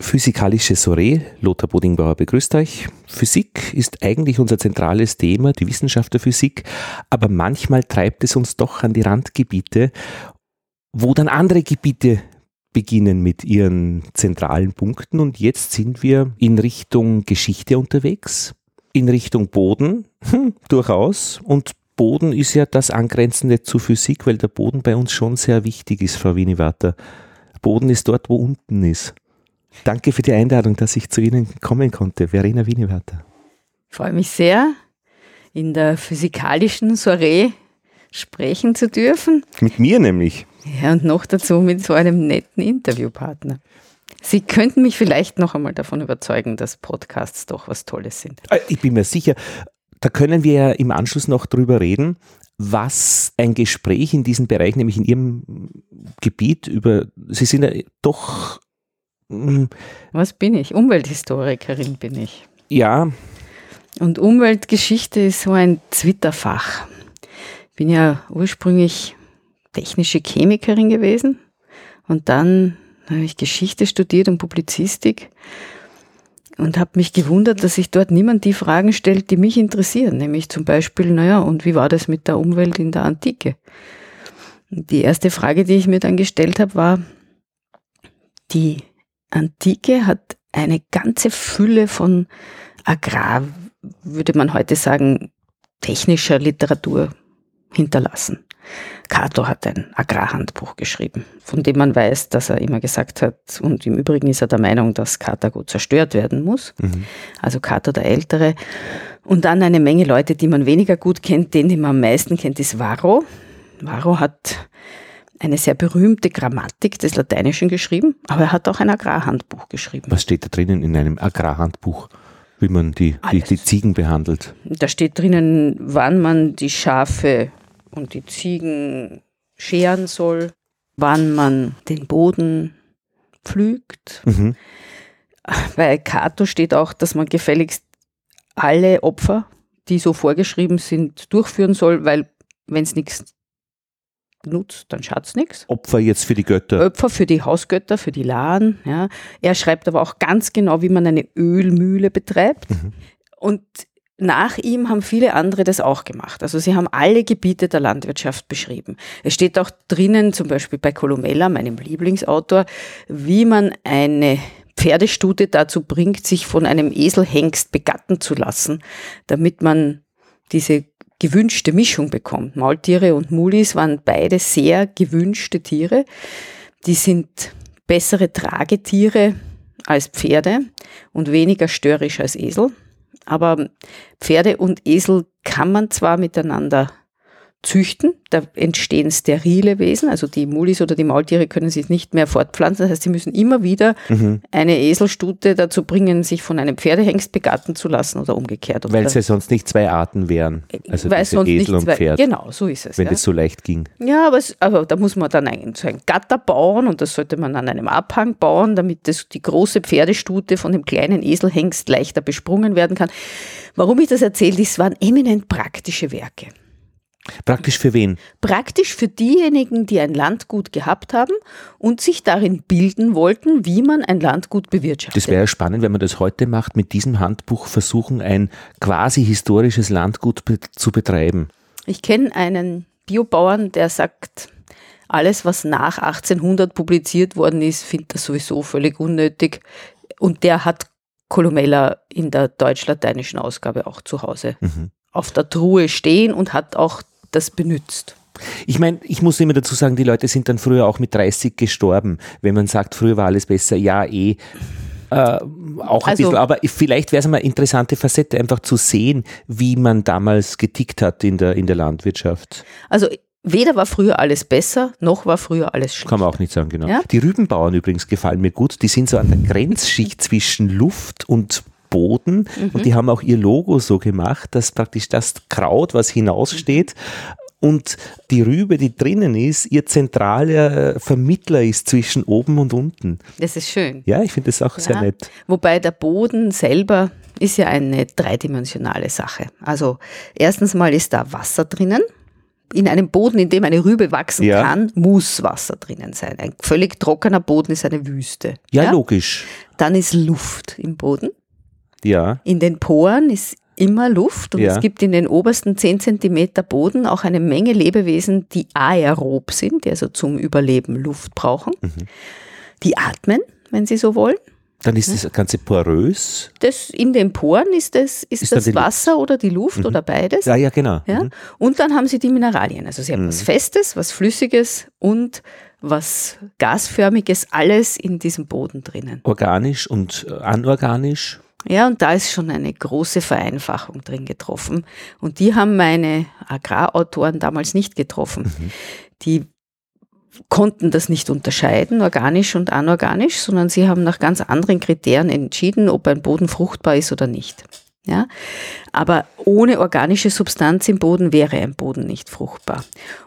Physikalische Soiree, Lothar Bodingbauer begrüßt euch. Physik ist eigentlich unser zentrales Thema, die Wissenschaft der Physik, aber manchmal treibt es uns doch an die Randgebiete, wo dann andere Gebiete beginnen mit ihren zentralen Punkten, und jetzt sind wir in Richtung Geschichte unterwegs, in Richtung Boden, durchaus, und Boden ist ja das Angrenzende zu Physik, weil der Boden bei uns schon sehr wichtig ist, Frau Winivater. Boden ist dort, wo unten ist. Danke für die Einladung, dass ich zu Ihnen kommen konnte. Verena Winivater. Ich freue mich sehr, in der physikalischen Soiree sprechen zu dürfen. Mit mir nämlich. Ja, und noch dazu mit so einem netten Interviewpartner. Sie könnten mich vielleicht noch einmal davon überzeugen, dass Podcasts doch was Tolles sind. Ich bin mir sicher, da können wir ja im Anschluss noch drüber reden, was ein Gespräch in diesem Bereich, nämlich in Ihrem Gebiet über, Sie sind ja doch... Was bin ich? Umwelthistorikerin bin ich. Ja. Und Umweltgeschichte ist so ein Zwitterfach. Ich bin ja ursprünglich technische Chemikerin gewesen und dann habe ich Geschichte studiert und Publizistik und habe mich gewundert, dass sich dort niemand die Fragen stellt, die mich interessieren. Nämlich zum Beispiel, und wie war das mit der Umwelt in der Antike? Die erste Frage, die ich mir dann gestellt habe, war, die Antike hat eine ganze Fülle von würde man heute sagen, technischer Literatur hinterlassen. Cato hat ein Agrarhandbuch geschrieben, von dem man weiß, dass er immer gesagt hat, und im Übrigen ist er der Meinung, dass Karthago zerstört werden muss, also Cato der Ältere. Und dann eine Menge Leute, die man weniger gut kennt, den man am meisten kennt, ist Varro. Varro hat eine sehr berühmte Grammatik des Lateinischen geschrieben, aber er hat auch ein Agrarhandbuch geschrieben. Was steht da drinnen in einem Agrarhandbuch, wie man die Ziegen behandelt? Da steht drinnen, wann man die Schafe und die Ziegen scheren soll, wann man den Boden pflügt. Mhm. Bei Cato steht auch, dass man gefälligst alle Opfer, die so vorgeschrieben sind, durchführen soll, weil wenn es nichts nutzt, dann schaut's nichts. Opfer jetzt für die Götter. Opfer für die Hausgötter, für die Lahn. Ja. Er schreibt aber auch ganz genau, wie man eine Ölmühle betreibt. Mhm. Und nach ihm haben viele andere das auch gemacht. Also sie haben alle Gebiete der Landwirtschaft beschrieben. Es steht auch drinnen, zum Beispiel bei Columella, meinem Lieblingsautor, wie man eine Pferdestute dazu bringt, sich von einem Eselhengst begatten zu lassen, damit man diese gewünschte Mischung bekommt. Maultiere und Mulis waren beide sehr gewünschte Tiere. Die sind bessere Tragetiere als Pferde und weniger störrisch als Esel. Aber Pferde und Esel kann man zwar miteinander züchten, da entstehen sterile Wesen, also die Mulis oder die Maultiere können sich nicht mehr fortpflanzen, das heißt, sie müssen immer wieder eine Eselstute dazu bringen, sich von einem Pferdehengst begatten zu lassen oder umgekehrt. Oder weil es ja sonst nicht zwei Arten wären, also Esel und Pferd. Genau, so ist es. Wenn es so leicht ging. Ja, aber da muss man dann so ein Gatter bauen und das sollte man an einem Abhang bauen, damit die große Pferdestute von dem kleinen Eselhengst leichter besprungen werden kann. Warum ich das erzähle, es waren eminent praktische Werke. Praktisch für wen? Praktisch für diejenigen, die ein Landgut gehabt haben und sich darin bilden wollten, wie man ein Landgut bewirtschaftet. Das wäre ja spannend, wenn man das heute macht, mit diesem Handbuch versuchen, ein quasi historisches Landgut zu betreiben. Ich kenne einen Biobauern, der sagt, alles, was nach 1800 publiziert worden ist, findet er sowieso völlig unnötig. Und der hat Columella in der deutsch-lateinischen Ausgabe auch zu Hause auf der Truhe stehen und hat auch das benützt. Ich meine, ich muss immer dazu sagen, die Leute sind dann früher auch mit 30 gestorben, wenn man sagt, früher war alles besser, ja auch ein bisschen, aber vielleicht wäre es mal eine interessante Facette, einfach zu sehen, wie man damals getickt hat in der Landwirtschaft. Also weder war früher alles besser, noch war früher alles schlecht. Kann man auch nicht sagen, genau. Ja? Die Rübenbauern übrigens gefallen mir gut, die sind so an der Grenzschicht zwischen Luft und Boden und die haben auch ihr Logo so gemacht, dass praktisch das Kraut, was hinaussteht und die Rübe, die drinnen ist, ihr zentraler Vermittler ist zwischen oben und unten. Das ist schön. Ja, ich finde das auch sehr nett. Wobei der Boden selber ist ja eine dreidimensionale Sache. Also erstens mal ist da Wasser drinnen, in einem Boden, in dem eine Rübe wachsen kann, muss Wasser drinnen sein. Ein völlig trockener Boden ist eine Wüste. Ja, logisch. Dann ist Luft im Boden. Ja. In den Poren ist immer Luft und es gibt in den obersten 10 cm Boden auch eine Menge Lebewesen, die aerob sind, die also zum Überleben Luft brauchen. Mhm. Die atmen, wenn sie so wollen. Dann ist das Ganze porös. Das in den Poren ist das Wasser Luft oder die Luft oder beides. Ja, ja, genau. Ja? Mhm. Und dann haben sie die Mineralien. Also sie haben was Festes, was Flüssiges und was Gasförmiges, alles in diesem Boden drinnen. Organisch und anorganisch. Ja, und da ist schon eine große Vereinfachung drin getroffen. Und die haben meine Agrarautoren damals nicht getroffen. Mhm. Die konnten das nicht unterscheiden, organisch und anorganisch, sondern sie haben nach ganz anderen Kriterien entschieden, ob ein Boden fruchtbar ist oder nicht. Ja? Aber ohne organische Substanz im Boden wäre ein Boden nicht fruchtbar.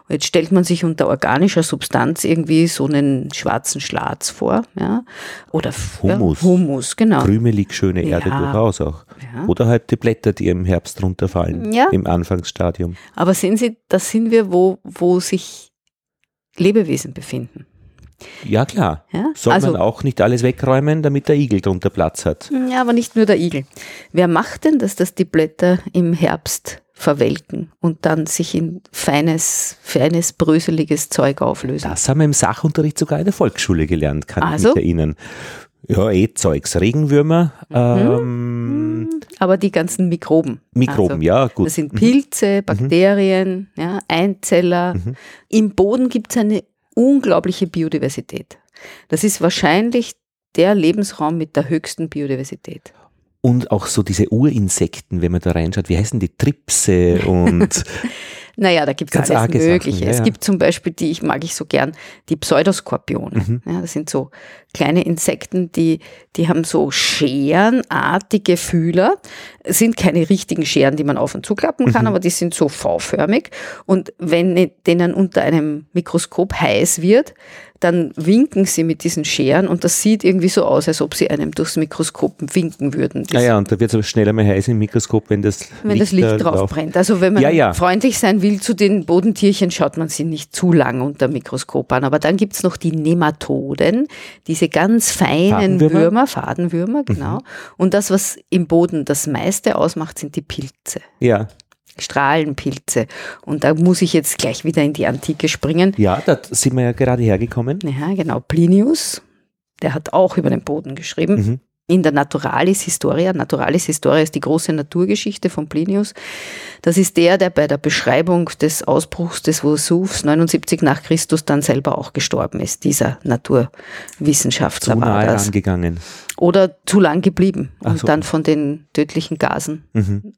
Und jetzt stellt man sich unter organischer Substanz irgendwie so einen schwarzen Schlatz vor. Ja? Oder Humus, genau. Krümelig schöne Erde durchaus auch. Ja. Oder halt die Blätter, die im Herbst runterfallen, im Anfangsstadium. Aber sehen Sie, da sind wir, wo sich Lebewesen befinden. Ja, klar. Ja? Soll man auch nicht alles wegräumen, damit der Igel drunter Platz hat. Ja, aber nicht nur der Igel. Wer macht denn, dass die Blätter im Herbst verwelken und dann sich in feines, bröseliges Zeug auflösen? Das haben wir im Sachunterricht sogar in der Volksschule gelernt, kann ich mich erinnern. Ja, Zeugs, Regenwürmer. Aber die ganzen Mikroben. Ja, gut. Das sind Pilze, Bakterien, Einzeller. Mhm. Im Boden gibt es eine unglaubliche Biodiversität. Das ist wahrscheinlich der Lebensraum mit der höchsten Biodiversität. Und auch so diese Urinsekten, wenn man da reinschaut, wie heißen die? Tripse und... Naja, da gibt es alles Mögliche. Ja, es gibt zum Beispiel, die mag ich so gern, die Pseudoskorpione. Mhm. Ja, das sind so kleine Insekten, die haben so scherenartige Fühler. Es sind keine richtigen Scheren, die man auf- und zuklappen kann, aber die sind so V-förmig. Und wenn denen unter einem Mikroskop heiß wird, dann winken sie mit diesen Scheren und das sieht irgendwie so aus, als ob sie einem durchs Mikroskop winken würden. Ja, und da wird es aber schneller mal heiß im Mikroskop, wenn das Licht drauf brennt. Also wenn man freundlich sein will zu den Bodentierchen, schaut man sie nicht zu lang unter Mikroskop an. Aber dann gibt es noch die Nematoden, diese ganz feinen Fadenwürmer, genau. Mhm. Und das, was im Boden das meiste ausmacht, sind die Pilze. Ja. Strahlenpilze. Und da muss ich jetzt gleich wieder in die Antike springen. Ja, da sind wir ja gerade hergekommen. Ja, genau. Plinius, der hat auch über den Boden geschrieben. Mhm. In der Naturalis Historia. Naturalis Historia ist die große Naturgeschichte von Plinius. Das ist der bei der Beschreibung des Ausbruchs des Vesuvs 79 nach Christus dann selber auch gestorben ist. Dieser Naturwissenschaftler war das. Zu nahe angegangen. Oder zu lang geblieben und dann von den tödlichen Gasen. Mhm.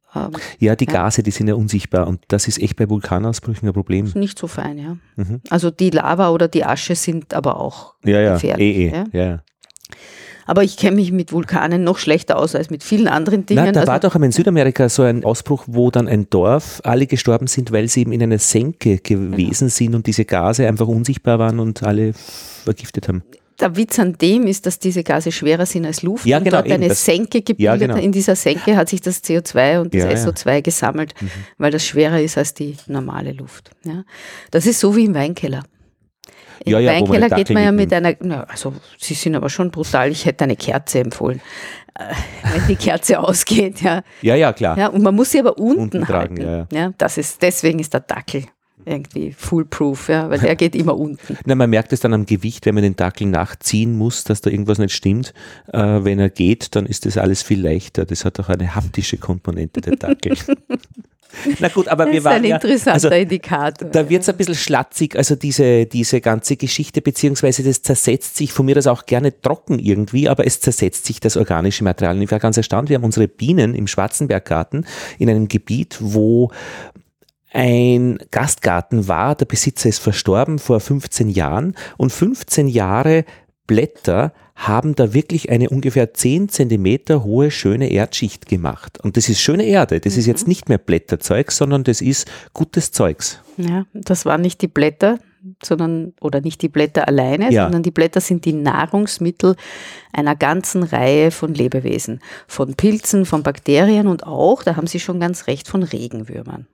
Ja, die Gase, die sind ja unsichtbar und das ist echt bei Vulkanausbrüchen ein Problem. Ist nicht so fein, ja. Mhm. Also die Lava oder die Asche sind aber auch gefährlich. Ja. Aber ich kenne mich mit Vulkanen noch schlechter aus als mit vielen anderen Dingen. Da war doch in Südamerika so ein Ausbruch, wo dann ein Dorf alle gestorben sind, weil sie eben in einer Senke gewesen sind und diese Gase einfach unsichtbar waren und alle vergiftet haben. Der Witz an dem ist, dass diese Gase schwerer sind als Luft und dort eine Senke gebildet. Ja, genau. In dieser Senke hat sich das CO2 und das SO2 gesammelt, weil das schwerer ist als die normale Luft. Ja? Das ist so wie im Weinkeller. Im Weinkeller geht man ja mit einer, sie sind aber schon brutal, ich hätte eine Kerze empfohlen, wenn die Kerze ausgeht. Ja, klar. Ja, und man muss sie aber unten halten. Ja, deswegen ist der Dackel irgendwie foolproof, weil der geht immer unten. Na, man merkt es dann am Gewicht, wenn man den Dackel nachziehen muss, dass da irgendwas nicht stimmt. Wenn er geht, dann ist das alles viel leichter. Das hat auch eine haptische Komponente, der Dackel. Na gut, aber wir waren ja... Das ist ein interessanter Indikator. Da wird es ein bisschen schlatzig, also diese ganze Geschichte, beziehungsweise das zersetzt sich, von mir aus auch gerne trocken irgendwie, aber es zersetzt sich das organische Material. Und ich war ganz erstaunt, wir haben unsere Bienen im Schwarzenberggarten in einem Gebiet, wo ein Gastgarten war, der Besitzer ist verstorben vor 15 Jahren und 15 Jahre Blätter haben da wirklich eine ungefähr 10 Zentimeter hohe, schöne Erdschicht gemacht. Und das ist schöne Erde. Das ist jetzt nicht mehr Blätterzeugs, sondern das ist gutes Zeugs. Ja, das waren nicht die Blätter, nicht die Blätter alleine, sondern die Blätter sind die Nahrungsmittel einer ganzen Reihe von Lebewesen. Von Pilzen, von Bakterien und auch, da haben Sie schon ganz recht, von Regenwürmern.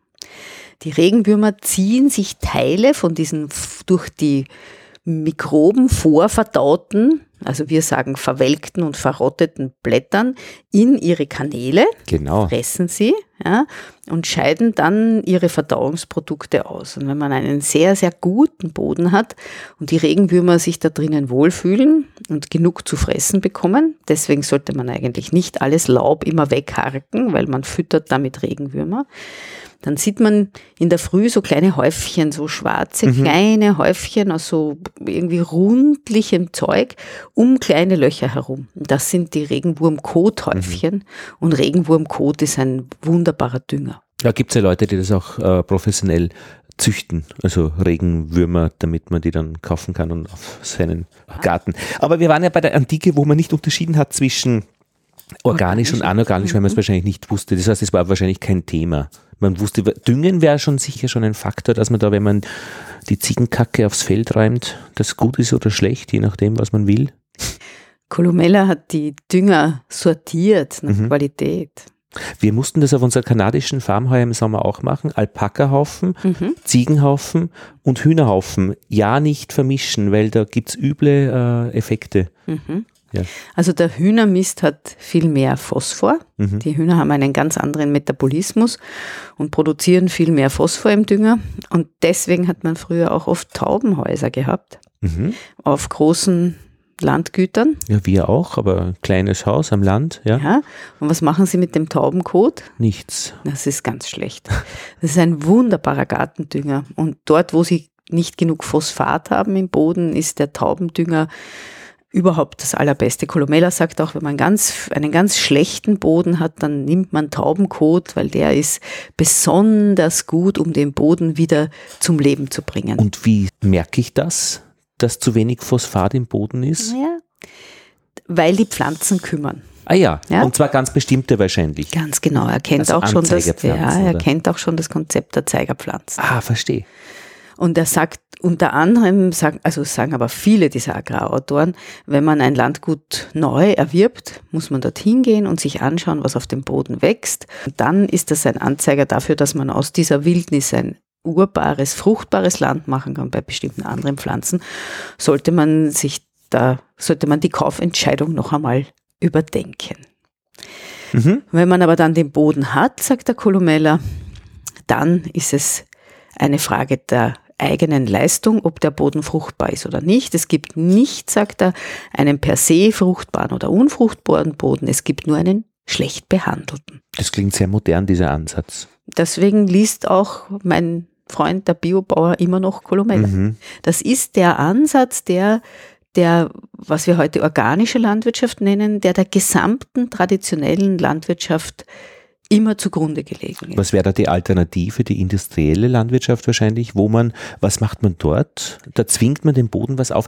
Die Regenwürmer ziehen sich Teile von diesen durch die Mikroben vorverdauten, also wir sagen verwelkten und verrotteten Blättern in ihre Kanäle, genau, fressen sie, ja, und scheiden dann ihre Verdauungsprodukte aus. Und wenn man einen sehr, sehr guten Boden hat und die Regenwürmer sich da drinnen wohlfühlen und genug zu fressen bekommen, deswegen sollte man eigentlich nicht alles Laub immer wegharken, weil man füttert damit Regenwürmer, dann sieht man in der Früh so kleine Häufchen, so schwarze, kleine Häufchen aus so irgendwie rundlichem Zeug um kleine Löcher herum. Das sind die Regenwurmkothäufchen, und Regenwurmkot ist ein wunderbarer Dünger. Da gibt es ja Leute, die das auch professionell züchten, also Regenwürmer, damit man die dann kaufen kann und auf seinen Garten. Aber wir waren ja bei der Antike, wo man nicht unterschieden hat zwischen organisch und anorganisch, weil man es wahrscheinlich nicht wusste. Das heißt, es war wahrscheinlich kein Thema. Man wusste, Düngen wäre schon sicher schon ein Faktor, dass man da, wenn man die Ziegenkacke aufs Feld reimt, das gut ist oder schlecht, je nachdem, was man will. Columella hat die Dünger sortiert nach Qualität. Wir mussten das auf unserer kanadischen Farm heuer im Sommer auch machen. Alpakahaufen, Ziegenhaufen und Hühnerhaufen. Ja, nicht vermischen, weil da gibt es üble Effekte. Ja. Also der Hühnermist hat viel mehr Phosphor. Die Hühner haben einen ganz anderen Metabolismus und produzieren viel mehr Phosphor im Dünger. Und deswegen hat man früher auch oft Taubenhäuser gehabt auf großen Landgütern. Ja, wir auch, aber ein kleines Haus am Land. Ja. Und was machen sie mit dem Taubenkot? Nichts. Das ist ganz schlecht. Das ist ein wunderbarer Gartendünger. Und dort, wo sie nicht genug Phosphat haben im Boden, ist der Taubendünger überhaupt das Allerbeste. Columella sagt auch, wenn man einen ganz schlechten Boden hat, dann nimmt man Taubenkot, weil der ist besonders gut, um den Boden wieder zum Leben zu bringen. Und wie merke ich das, dass zu wenig Phosphat im Boden ist? Ja, weil die Pflanzen kümmern. Ah ja, ja, und zwar ganz bestimmte wahrscheinlich. Ganz genau, er kennt, also auch, schon das, er kennt auch schon das Konzept der Zeigerpflanzen. Ah, verstehe. Und er sagt unter anderem, also sagen aber viele dieser Agrarautoren, wenn man ein Landgut neu erwirbt, muss man dorthin gehen und sich anschauen, was auf dem Boden wächst. Und dann ist das ein Anzeiger dafür, dass man aus dieser Wildnis ein urbares, fruchtbares Land machen kann. Bei bestimmten anderen Pflanzen sollte man die Kaufentscheidung noch einmal überdenken. Wenn man aber dann den Boden hat, sagt der Columella, dann ist es eine Frage der eigenen Leistung, ob der Boden fruchtbar ist oder nicht. Es gibt nicht, sagt er, einen per se fruchtbaren oder unfruchtbaren Boden. Es gibt nur einen schlecht behandelten. Das klingt sehr modern, dieser Ansatz. Deswegen liest auch mein Freund, der Biobauer, immer noch Columella. Das ist der Ansatz, der, was wir heute organische Landwirtschaft nennen, der gesamten traditionellen Landwirtschaft immer zugrunde gelegen ist. Was wäre da die Alternative, die industrielle Landwirtschaft wahrscheinlich, was macht man dort? Da zwingt man dem Boden was auf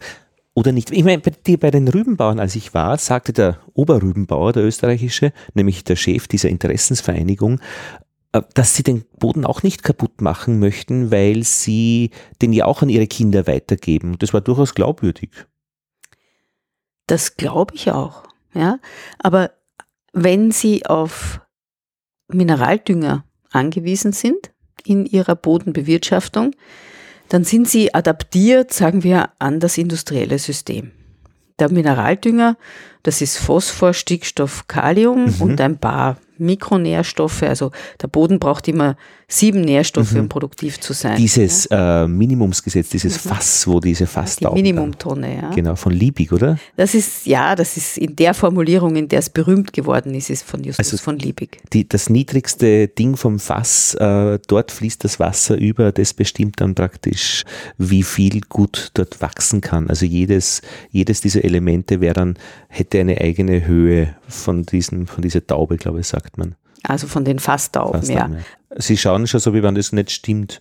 oder nicht? Ich meine, bei den Rübenbauern, als ich war, sagte der Oberrübenbauer, der österreichische, nämlich der Chef dieser Interessensvereinigung, dass sie den Boden auch nicht kaputt machen möchten, weil sie den ja auch an ihre Kinder weitergeben. Das war durchaus glaubwürdig. Das glaube ich auch, ja. Aber wenn sie auf Mineraldünger angewiesen sind in ihrer Bodenbewirtschaftung, dann sind sie adaptiert, sagen wir, an das industrielle System. Der Mineraldünger, das ist Phosphor, Stickstoff, Kalium und ein paar Mikronährstoffe. Also der Boden braucht immer 7 Nährstoffe, um produktiv zu sein. Dieses Minimumsgesetz, dieses Fass, wo diese Fasstauben. Die Minimumtonne, ja. Genau, von Liebig, oder? Das ist in der Formulierung, in der es berühmt geworden ist, ist von Justus von Liebig. Das niedrigste Ding vom Fass, dort fließt das Wasser über, das bestimmt dann praktisch, wie viel gut dort wachsen kann. Also jedes dieser Elemente hätte eine eigene Höhe von dieser Taube, glaube ich, sagt man. Also von den Fasstauben, ja. Sie schauen schon so, wie wenn das nicht stimmt.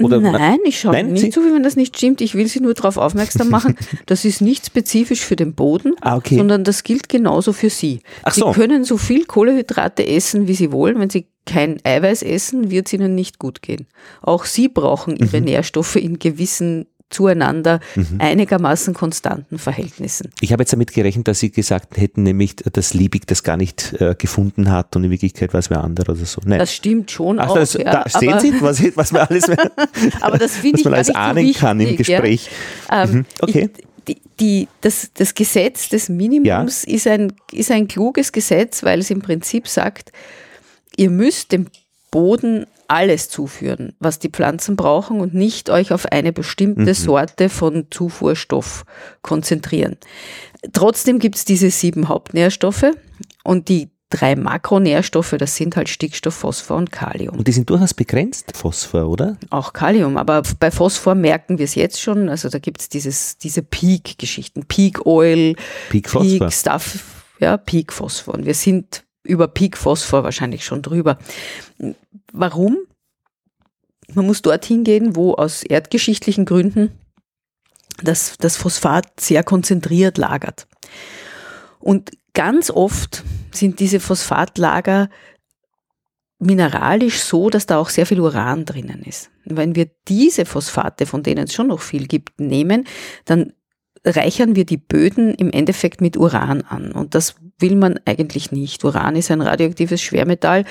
Oder nein, ich schaue nicht so, wie wenn das nicht stimmt. Ich will Sie nur darauf aufmerksam machen, das ist nicht spezifisch für den Boden, sondern das gilt genauso für Sie. Sie können so viel Kohlenhydrate essen, wie Sie wollen. Wenn Sie kein Eiweiß essen, wird es Ihnen nicht gut gehen. Auch Sie brauchen Ihre Nährstoffe in gewissen zueinander einigermaßen konstanten Verhältnissen. Ich habe jetzt damit gerechnet, dass Sie gesagt hätten, nämlich, dass Liebig das gar nicht gefunden hat und in Wirklichkeit war es wer anderer oder so. Nein. Das stimmt schon auch. Das, ja, da sehen Sie, was man alles, aber das was man alles ahnen so kann im Gespräch. Ja. Okay. Das Gesetz des Minimums ist ein kluges Gesetz, weil es im Prinzip sagt, ihr müsst dem Boden alles zuführen, was die Pflanzen brauchen und nicht euch auf eine bestimmte Sorte von Zufuhrstoff konzentrieren. Trotzdem gibt es diese 7 Hauptnährstoffe und die 3 Makronährstoffe, das sind halt Stickstoff, Phosphor und Kalium. Und die sind durchaus begrenzt, Phosphor, oder? Auch Kalium, aber bei Phosphor merken wir es jetzt schon, also da gibt es diese Peak-Geschichten, Peak Oil, Peak Phosphor. Peak Phosphor. Und wir sind über Peak Phosphor wahrscheinlich schon drüber. Warum? Man muss dorthin gehen, wo aus erdgeschichtlichen Gründen das Phosphat sehr konzentriert lagert. Und ganz oft sind diese Phosphatlager mineralisch so, dass da auch sehr viel Uran drinnen ist. Und wenn wir diese Phosphate, von denen es schon noch viel gibt, nehmen, dann reichern wir die Böden im Endeffekt mit Uran an. Und das will man eigentlich nicht. Uran ist ein radioaktives Schwermetall,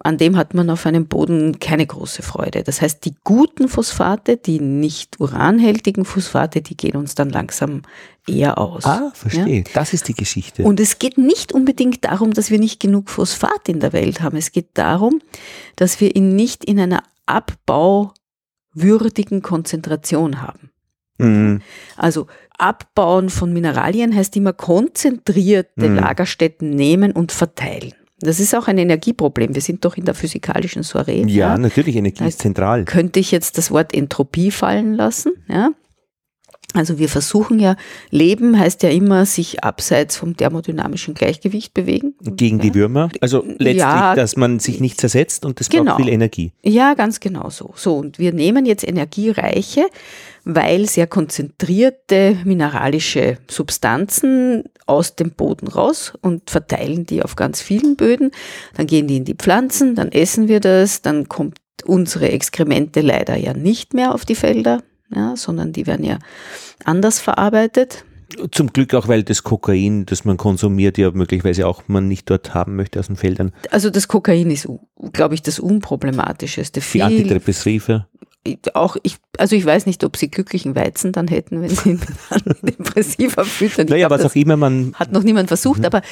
an dem hat man auf einem Boden keine große Freude. Das heißt, die guten Phosphate, die nicht uranhältigen Phosphate, die gehen uns dann langsam eher aus. Ah, verstehe. Ja? Das ist die Geschichte. Und es geht nicht unbedingt darum, dass wir nicht genug Phosphat in der Welt haben. Es geht darum, dass wir ihn nicht in einer abbauwürdigen Konzentration haben. Mhm. Also Abbauen von Mineralien heißt immer konzentrierte Lagerstätten nehmen und verteilen. Das ist auch ein Energieproblem. Wir sind doch in der physikalischen Soiree. Ja, natürlich, Energie ist zentral. Könnte ich jetzt das Wort Entropie fallen lassen? Ja? Also wir versuchen ja, Leben heißt ja immer, sich abseits vom thermodynamischen Gleichgewicht bewegen. Gegen die Würmer? Also letztlich, dass man sich nicht zersetzt und das braucht viel Energie. Ja, ganz genau so. So, und wir nehmen jetzt energiereiche, weil sehr konzentrierte mineralische Substanzen aus dem Boden raus und verteilen die auf ganz vielen Böden. Dann gehen die in die Pflanzen, dann essen wir das, dann kommt unsere Exkremente leider ja nicht mehr auf die Felder. Ja, sondern die werden ja anders verarbeitet. Zum Glück auch, weil das Kokain, das man konsumiert, ja möglicherweise auch man nicht dort haben möchte aus den Feldern. Also das Kokain ist, glaube ich, das Unproblematischeste. Die Antidepressiva? Auch ich weiß nicht, ob sie glücklichen Weizen dann hätten, wenn sie ihn mit Antidepressiva füttern. Naja, was auch immer man... Hat noch niemand versucht, aber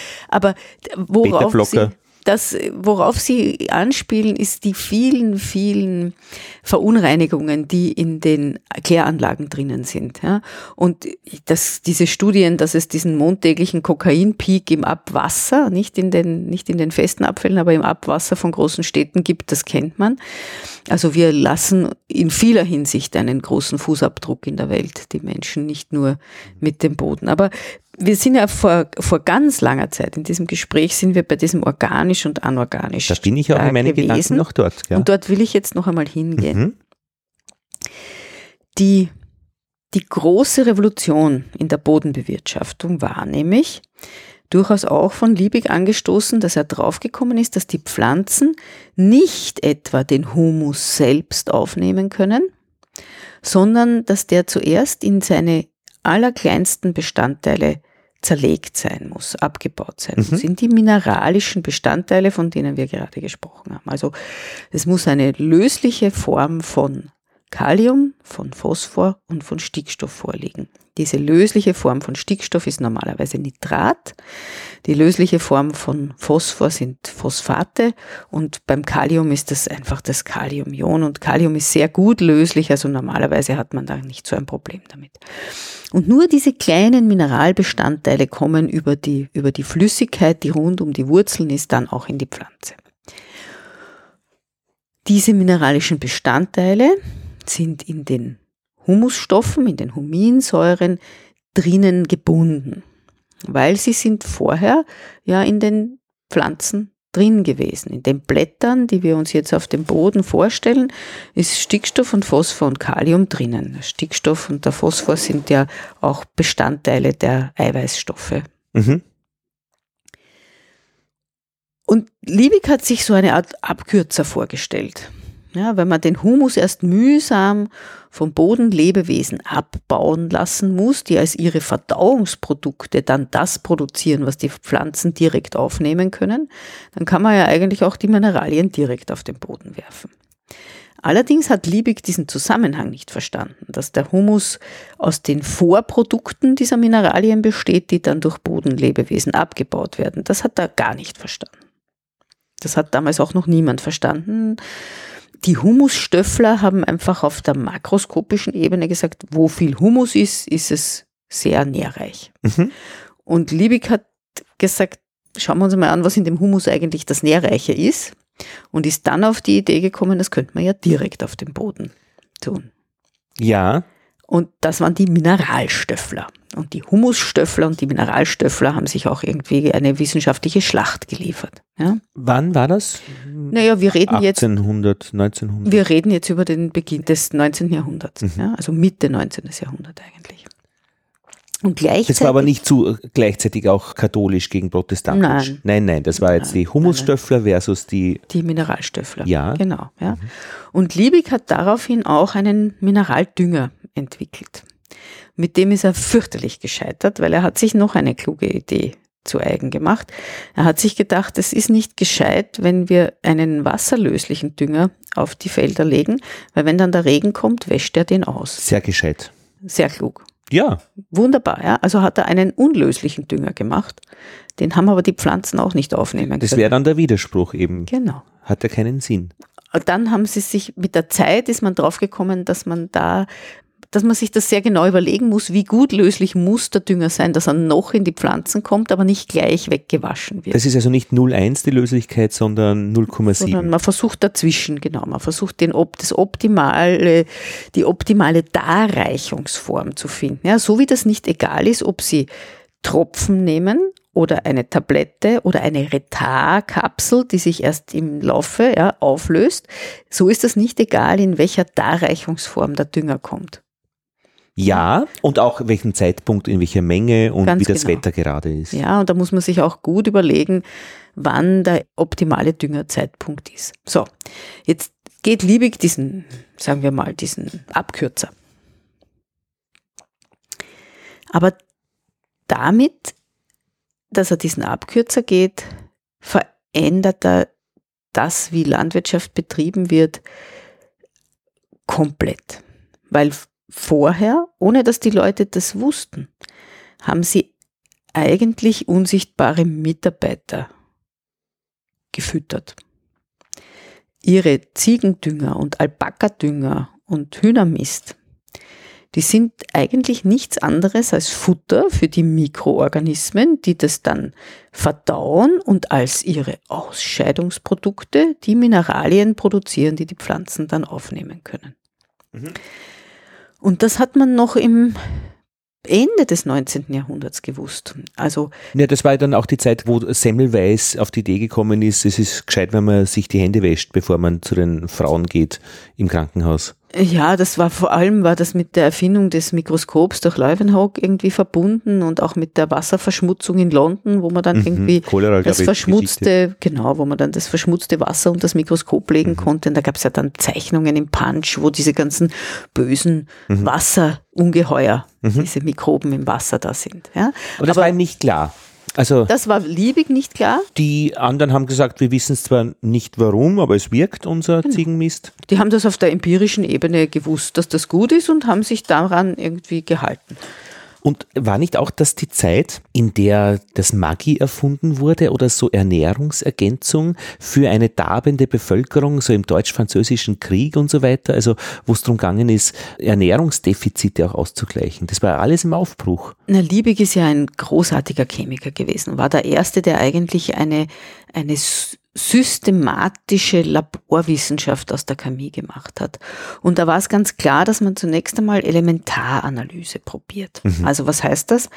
worauf sie... Das, worauf Sie anspielen, ist die vielen, vielen Verunreinigungen, die in den Kläranlagen drinnen sind. Ja? Und diese Studien, dass es diesen montäglichen Kokainpeak im Abwasser, nicht in den festen Abfällen, aber im Abwasser von großen Städten gibt, das kennt man. Also wir lassen in vieler Hinsicht einen großen Fußabdruck in der Welt, die Menschen, nicht nur mit dem Boden. Aber wir sind ja vor ganz langer Zeit in diesem Gespräch, sind wir bei diesem organisch und anorganisch. Da bin ich auch in meinen Gedanken noch dort. Ja. Und dort will ich jetzt noch einmal hingehen. Die große Revolution in der Bodenbewirtschaftung war nämlich durchaus auch von Liebig angestoßen, dass er draufgekommen ist, dass die Pflanzen nicht etwa den Humus selbst aufnehmen können, sondern dass der zuerst in seine allerkleinsten Bestandteile zerlegt sein muss, abgebaut sein muss, sind die mineralischen Bestandteile, von denen wir gerade gesprochen haben. Also es muss eine lösliche Form von Kalium, von Phosphor und von Stickstoff vorliegen. Diese lösliche Form von Stickstoff ist normalerweise Nitrat, die lösliche Form von Phosphor sind Phosphate und beim Kalium ist das einfach das Kaliumion und Kalium ist sehr gut löslich, also normalerweise hat man da nicht so ein Problem damit. Und nur diese kleinen Mineralbestandteile kommen über die Flüssigkeit, die rund um die Wurzeln ist, dann auch in die Pflanze. Diese mineralischen Bestandteile sind in den Humusstoffen, in den Huminsäuren drinnen gebunden, weil sie sind vorher ja in den Pflanzen drin gewesen. In den Blättern, die wir uns jetzt auf dem Boden vorstellen, ist Stickstoff und Phosphor und Kalium drinnen. Der Stickstoff und der Phosphor sind ja auch Bestandteile der Eiweißstoffe. Und Liebig hat sich so eine Art Abkürzer vorgestellt. Ja, weil man den Humus erst mühsam vom Boden Lebewesen abbauen lassen muss, die als ihre Verdauungsprodukte dann das produzieren, was die Pflanzen direkt aufnehmen können, dann kann man ja eigentlich auch die Mineralien direkt auf den Boden werfen. Allerdings hat Liebig diesen Zusammenhang nicht verstanden, dass der Humus aus den Vorprodukten dieser Mineralien besteht, die dann durch Bodenlebewesen abgebaut werden. Das hat er gar nicht verstanden. Das hat damals auch noch niemand verstanden. Die Humusstöffler haben einfach auf der makroskopischen Ebene gesagt, wo viel Humus ist, ist es sehr nährreich. Mhm. Und Liebig hat gesagt, schauen wir uns mal an, was in dem Humus eigentlich das Nährreiche ist. Und ist dann auf die Idee gekommen, das könnte man ja direkt auf dem Boden tun. Ja. Und das waren die Mineralstöffler. Und die Humusstöffler und die Mineralstöffler haben sich auch irgendwie eine wissenschaftliche Schlacht geliefert. Ja? Wann war das? Naja, wir reden 1800, 1900. Wir reden jetzt über den Beginn des 19. Jahrhunderts. Mhm. Ja? Also Mitte 19. Jahrhundert eigentlich. Und gleichzeitig, das war aber nicht zu gleichzeitig auch katholisch gegen protestantisch. Nein, das war jetzt die Humusstöffler versus die Mineralstöffler. Ja. Genau. Ja. Mhm. Und Liebig hat daraufhin auch einen Mineraldünger entwickelt. Mit dem ist er fürchterlich gescheitert, weil er hat sich noch eine kluge Idee zu eigen gemacht. Er hat sich gedacht, es ist nicht gescheit, wenn wir einen wasserlöslichen Dünger auf die Felder legen, weil wenn dann der Regen kommt, wäscht er den aus. Sehr gescheit. Sehr klug. Ja. Wunderbar, ja. Also hat er einen unlöslichen Dünger gemacht. Den haben aber die Pflanzen auch nicht aufnehmen können. Das wäre dann der Widerspruch eben. Genau. Hat ja keinen Sinn. Dann haben sie sich, mit der Zeit ist man drauf gekommen, dass man sich das sehr genau überlegen muss, wie gut löslich muss der Dünger sein, dass er noch in die Pflanzen kommt, aber nicht gleich weggewaschen wird. Das ist also nicht 0,1 die Löslichkeit, sondern 0,7. Sondern man versucht dazwischen, genau. Man versucht die optimale Darreichungsform zu finden. Ja, so wie das nicht egal ist, ob Sie Tropfen nehmen oder eine Tablette oder eine Retardkapsel, die sich erst im Laufe auflöst. So ist das nicht egal, in welcher Darreichungsform der Dünger kommt. Ja, und auch welchen Zeitpunkt, in welcher Menge und wie das Wetter gerade ist. Ja, und da muss man sich auch gut überlegen, wann der optimale Düngerzeitpunkt ist. So, jetzt geht Liebig diesen Abkürzer. Aber damit, dass er diesen Abkürzer geht, verändert er das, wie Landwirtschaft betrieben wird, komplett. Weil vorher, ohne dass die Leute das wussten, haben sie eigentlich unsichtbare Mitarbeiter gefüttert. Ihre Ziegendünger und Alpakadünger und Hühnermist, die sind eigentlich nichts anderes als Futter für die Mikroorganismen, die das dann verdauen und als ihre Ausscheidungsprodukte die Mineralien produzieren, die die Pflanzen dann aufnehmen können. Mhm. Und das hat man noch im Ende des 19. Jahrhunderts gewusst. Also ja, das war ja dann auch die Zeit, wo Semmelweis auf die Idee gekommen ist, es ist gescheit, wenn man sich die Hände wäscht, bevor man zu den Frauen geht im Krankenhaus. Ja, das war vor allem mit der Erfindung des Mikroskops durch Leuwenhoek irgendwie verbunden und auch mit der Wasserverschmutzung in London, wo man dann irgendwie Cholera, das verschmutzte Wasser unter das Mikroskop legen konnte. Und da gab es ja dann Zeichnungen im Punch, wo diese ganzen bösen Wasserungeheuer, diese Mikroben im Wasser da sind. Ja? Aber das war ihm nicht klar. Also, das war Liebig nicht klar. Die anderen haben gesagt, wir wissen es zwar nicht warum, aber es wirkt, unser Ziegenmist. Die haben das auf der empirischen Ebene gewusst, dass das gut ist und haben sich daran irgendwie gehalten. Und war nicht auch das die Zeit, in der das Maggi erfunden wurde oder so Ernährungsergänzung für eine tarbende Bevölkerung, so im Deutsch-Französischen Krieg und so weiter, also wo es darum gegangen ist, Ernährungsdefizite auch auszugleichen? Das war alles im Aufbruch. Na, Liebig ist ja ein großartiger Chemiker gewesen, war der Erste, der eigentlich eine systematische Laborwissenschaft aus der Chemie gemacht hat. Und da war es ganz klar, dass man zunächst einmal Elementaranalyse probiert. Mhm. Also was heißt das?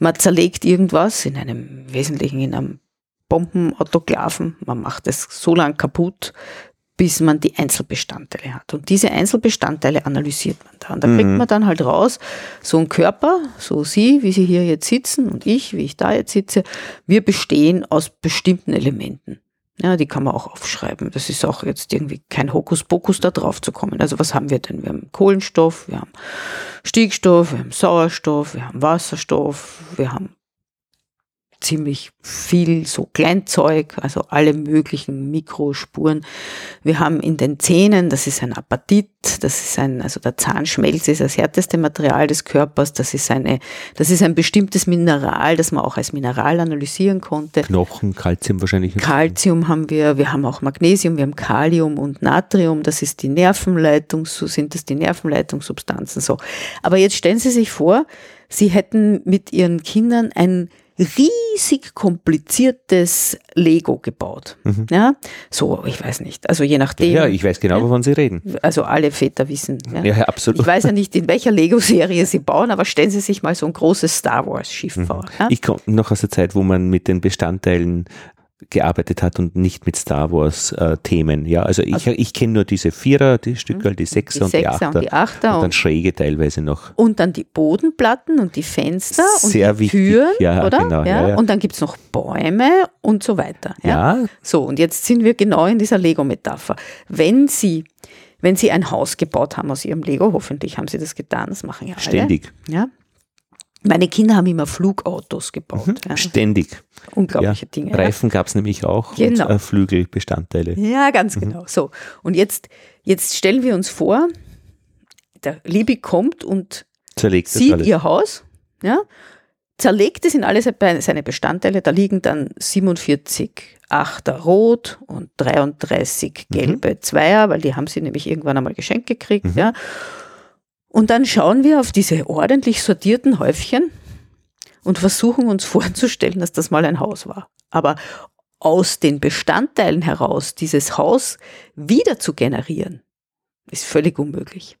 Man zerlegt irgendwas, in einem Wesentlichen in einem Bombenautoklaven, man macht es so lang kaputt, bis man die Einzelbestandteile hat. Und diese Einzelbestandteile analysiert man da. Und da kriegt man dann halt raus, so ein Körper, so Sie, wie Sie hier jetzt sitzen und ich, wie ich da jetzt sitze, wir bestehen aus bestimmten Elementen. Ja, die kann man auch aufschreiben. Das ist auch jetzt irgendwie kein Hokuspokus, da drauf zu kommen. Also was haben wir denn? Wir haben Kohlenstoff, wir haben Stickstoff, wir haben Sauerstoff, wir haben Wasserstoff, wir haben ziemlich viel so Kleinzeug, also alle möglichen Mikrospuren. Wir haben in den Zähnen, das ist ein Apatit, also der Zahnschmelz ist das härteste Material des Körpers, das ist ein bestimmtes Mineral, das man auch als Mineral analysieren konnte. Knochen, Kalzium wahrscheinlich. Kalzium haben wir haben auch Magnesium, wir haben Kalium und Natrium, das ist die Nervenleitung, so sind das die Nervenleitungssubstanzen, so. Aber jetzt stellen Sie sich vor, Sie hätten mit Ihren Kindern ein riesig kompliziertes Lego gebaut. Mhm. Ja, so, ich weiß nicht. Also je nachdem. Ja, ich weiß genau, wovon Sie reden. Also alle Väter wissen. Ja, absolut. Ich weiß ja nicht, in welcher Lego-Serie Sie bauen, aber stellen Sie sich mal so ein großes Star-Wars-Schiff vor. Ja? Ich komme noch aus der Zeit, wo man mit den Bestandteilen gearbeitet hat und nicht mit Star Wars Themen. Ja, also ich kenne nur diese Vierer, die Stücke, die Sechser und die Achter und dann schräge teilweise noch. Und dann die Bodenplatten und die Fenster und die Türen, ja, oder? Genau, ja. Und dann gibt es noch Bäume und so weiter. Ja. So, und jetzt sind wir genau in dieser Lego-Metapher. Wenn Sie ein Haus gebaut haben aus Ihrem Lego, hoffentlich haben Sie das getan, das machen ja alle. Ständig. Ja. Meine Kinder haben immer Flugautos gebaut. Mhm, ja. Ständig. Unglaubliche Dinge. Reifen gab es nämlich auch, genau. Und Flügelbestandteile. Ja, ganz genau. So. Und jetzt stellen wir uns vor, der Liebig kommt und zerlegt sieht ihr Haus, ja, zerlegt es in alle seine Bestandteile. Da liegen dann 47 Achter rot und 33 gelbe Zweier, weil die haben sie nämlich irgendwann einmal geschenkt gekriegt, ja. Und dann schauen wir auf diese ordentlich sortierten Häufchen und versuchen uns vorzustellen, dass das mal ein Haus war. Aber aus den Bestandteilen heraus dieses Haus wieder zu generieren, ist völlig unmöglich.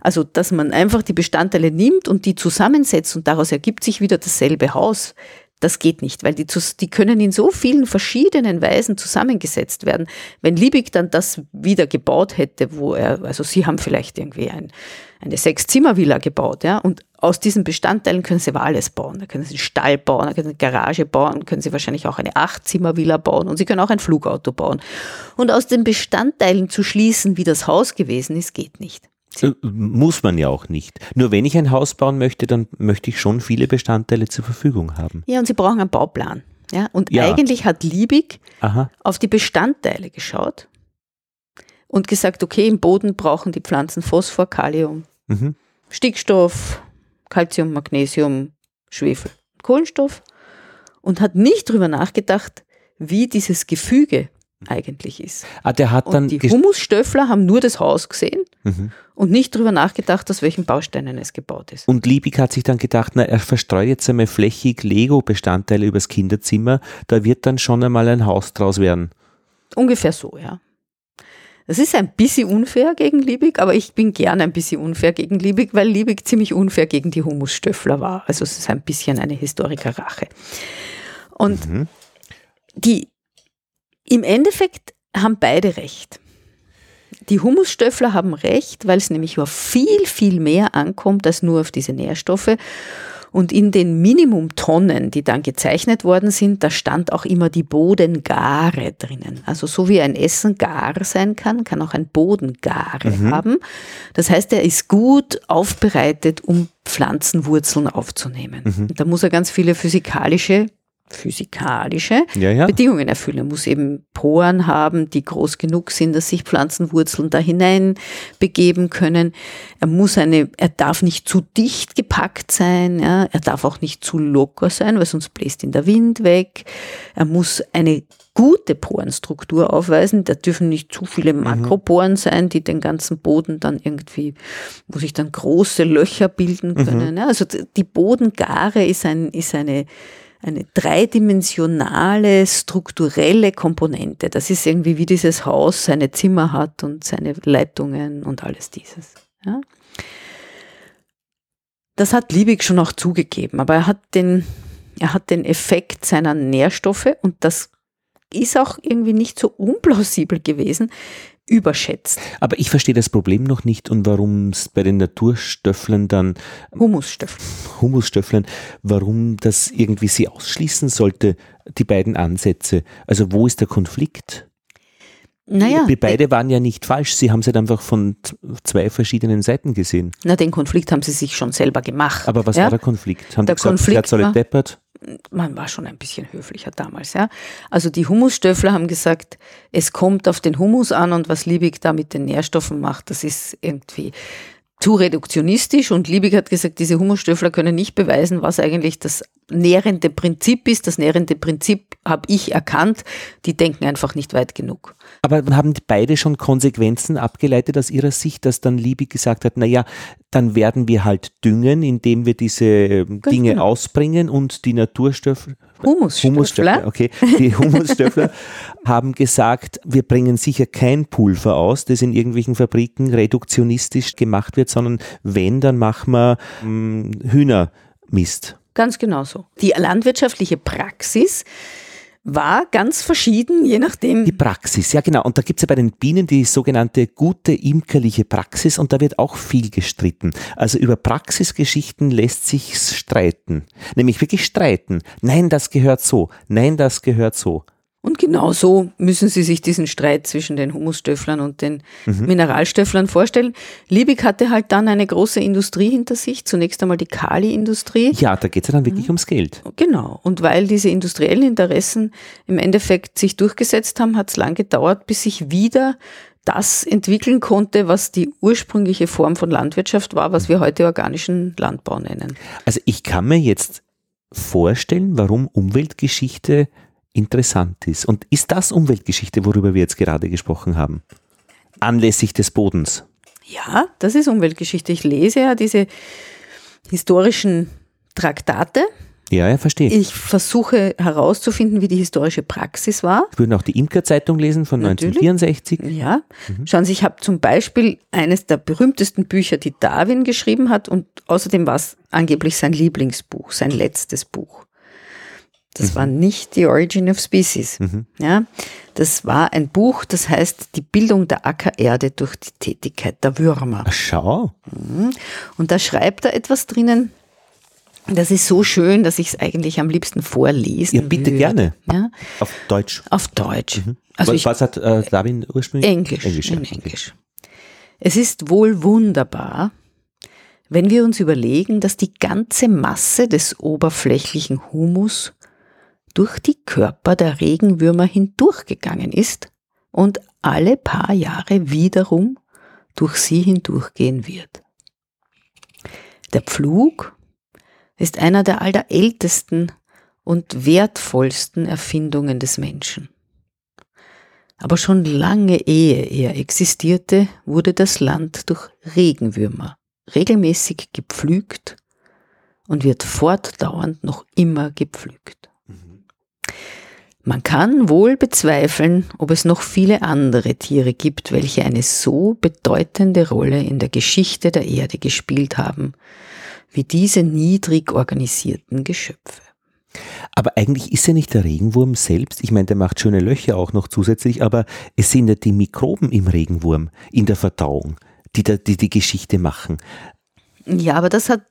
Also, dass man einfach die Bestandteile nimmt und die zusammensetzt und daraus ergibt sich wieder dasselbe Haus, das geht nicht, weil die können in so vielen verschiedenen Weisen zusammengesetzt werden. Wenn Liebig dann das wieder gebaut hätte, also Sie haben vielleicht irgendwie eine 6-Zimmer-Villa gebaut, ja, und aus diesen Bestandteilen können Sie aber alles bauen. Da können Sie einen Stall bauen, da können Sie eine Garage bauen, können Sie wahrscheinlich auch eine 8-Zimmer-Villa bauen und Sie können auch ein Flugauto bauen. Und aus den Bestandteilen zu schließen, wie das Haus gewesen ist, geht nicht. Muss man ja auch nicht. Nur wenn ich ein Haus bauen möchte, dann möchte ich schon viele Bestandteile zur Verfügung haben. Ja, und Sie brauchen einen Bauplan. Ja? Und eigentlich hat Liebig auf die Bestandteile geschaut und gesagt, okay, im Boden brauchen die Pflanzen Phosphor, Kalium, Stickstoff, Calcium, Magnesium, Schwefel, Kohlenstoff und hat nicht drüber nachgedacht, wie dieses Gefüge eigentlich ist. Die Humusstöffler haben nur das Haus gesehen und nicht drüber nachgedacht, aus welchen Bausteinen es gebaut ist. Und Liebig hat sich dann gedacht, er verstreut jetzt einmal flächig Lego-Bestandteile übers Kinderzimmer, da wird dann schon einmal ein Haus draus werden. Ungefähr so, ja. Das ist ein bisschen unfair gegen Liebig, aber ich bin gern ein bisschen unfair gegen Liebig, weil Liebig ziemlich unfair gegen die Humusstöffler war. Also es ist ein bisschen eine Historikerrache. Und im Endeffekt haben beide recht. Die Humusstöffler haben recht, weil es nämlich auf viel, viel mehr ankommt als nur auf diese Nährstoffe. Und in den Minimumtonnen, die dann gezeichnet worden sind, da stand auch immer die Bodengare drinnen. Also so wie ein Essen gar sein kann, kann auch ein Bodengare haben. Das heißt, er ist gut aufbereitet, um Pflanzenwurzeln aufzunehmen. Da muss er ganz viele physikalische Bedingungen erfüllen. Er muss eben Poren haben, die groß genug sind, dass sich Pflanzenwurzeln da hinein begeben können. Er darf nicht zu dicht gepackt sein, ja. Er darf auch nicht zu locker sein, weil sonst bläst ihn der Wind weg. Er muss eine gute Porenstruktur aufweisen. Da dürfen nicht zu viele Makroporen sein, die den ganzen Boden dann irgendwie, wo sich dann große Löcher bilden können. Ja. Also die Bodengare ist eine dreidimensionale, strukturelle Komponente. Das ist irgendwie wie dieses Haus seine Zimmer hat und seine Leitungen und alles dieses. Ja? Das hat Liebig schon auch zugegeben, aber er hat den Effekt seiner Nährstoffe, und das ist auch irgendwie nicht so unplausibel gewesen, überschätzt. Aber ich verstehe das Problem noch nicht und warum es bei den Naturstöfflern dann Humusstöfflern, warum das irgendwie sie ausschließen sollte, die beiden Ansätze. Also wo ist der Konflikt? Naja, beide waren ja nicht falsch, sie haben es halt einfach von zwei verschiedenen Seiten gesehen. Na, den Konflikt haben sie sich schon selber gemacht. Aber was war der Konflikt? Haben die gesagt, sie hat es alle deppert? Man war schon ein bisschen höflicher damals, ja. Also die Humusstöffler haben gesagt, es kommt auf den Humus an und was Liebig da mit den Nährstoffen macht, das ist irgendwie zu reduktionistisch, und Liebig hat gesagt, diese Humusstöffler können nicht beweisen, was eigentlich das nährende Prinzip ist. Das nährende Prinzip habe ich erkannt, die denken einfach nicht weit genug. Aber haben beide schon Konsequenzen abgeleitet aus ihrer Sicht, dass dann Liebig gesagt hat, naja, dann werden wir halt düngen, indem wir diese Dinge ausbringen, und die Humusstöffler. Okay. Die Humusstöffler haben gesagt, wir bringen sicher kein Pulver aus, das in irgendwelchen Fabriken reduktionistisch gemacht wird, sondern wenn, dann machen wir Hühnermist. Ganz genau so. Die landwirtschaftliche Praxis war ganz verschieden, je nachdem. Die Praxis, ja genau. Und da gibt es ja bei den Bienen die sogenannte gute imkerliche Praxis, und da wird auch viel gestritten. Also über Praxisgeschichten lässt sich streiten. Nämlich wirklich streiten. Nein, das gehört so. Nein, das gehört so. Und genau so müssen Sie sich diesen Streit zwischen den Humusstöfflern und den Mineralstöfflern vorstellen. Liebig hatte halt dann eine große Industrie hinter sich, zunächst einmal die Kali-Industrie. Ja, da geht es ja dann wirklich ums Geld. Genau, und weil diese industriellen Interessen im Endeffekt sich durchgesetzt haben, hat es lang gedauert, bis sich wieder das entwickeln konnte, was die ursprüngliche Form von Landwirtschaft war, was wir heute organischen Landbau nennen. Also ich kann mir jetzt vorstellen, warum Umweltgeschichte interessant ist. Und ist das Umweltgeschichte, worüber wir jetzt gerade gesprochen haben? Anlässlich des Bodens. Ja, das ist Umweltgeschichte. Ich lese ja diese historischen Traktate. Ja, verstehe. Ich versuche herauszufinden, wie die historische Praxis war. Ich würde auch die Imkerzeitung lesen von 1964. Ja, schauen Sie, ich habe zum Beispiel eines der berühmtesten Bücher, die Darwin geschrieben hat, und außerdem war es angeblich sein Lieblingsbuch, sein letztes Buch. Das war nicht die Origin of Species. Ja, das war ein Buch, das heißt Die Bildung der Ackererde durch die Tätigkeit der Würmer. Ach, schau. Und da schreibt er etwas drinnen, das ist so schön, dass ich es eigentlich am liebsten vorlesen würde. Ja, bitte gerne. Ja? Auf Deutsch. Auf Deutsch. Also was hat Darwin ursprünglich? Englisch. Es ist wohl wunderbar, wenn wir uns überlegen, dass die ganze Masse des oberflächlichen Humus durch die Körper der Regenwürmer hindurchgegangen ist und alle paar Jahre wiederum durch sie hindurchgehen wird. Der Pflug ist einer der allerältesten und wertvollsten Erfindungen des Menschen. Aber schon lange ehe er existierte, wurde das Land durch Regenwürmer regelmäßig gepflügt und wird fortdauernd noch immer gepflügt. Man kann wohl bezweifeln, ob es noch viele andere Tiere gibt, welche eine so bedeutende Rolle in der Geschichte der Erde gespielt haben, wie diese niedrig organisierten Geschöpfe. Aber eigentlich ist ja nicht der Regenwurm selbst, ich meine, der macht schöne Löcher auch noch zusätzlich, aber es sind ja die Mikroben im Regenwurm, in der Verdauung, die Geschichte machen. Ja, aber das hat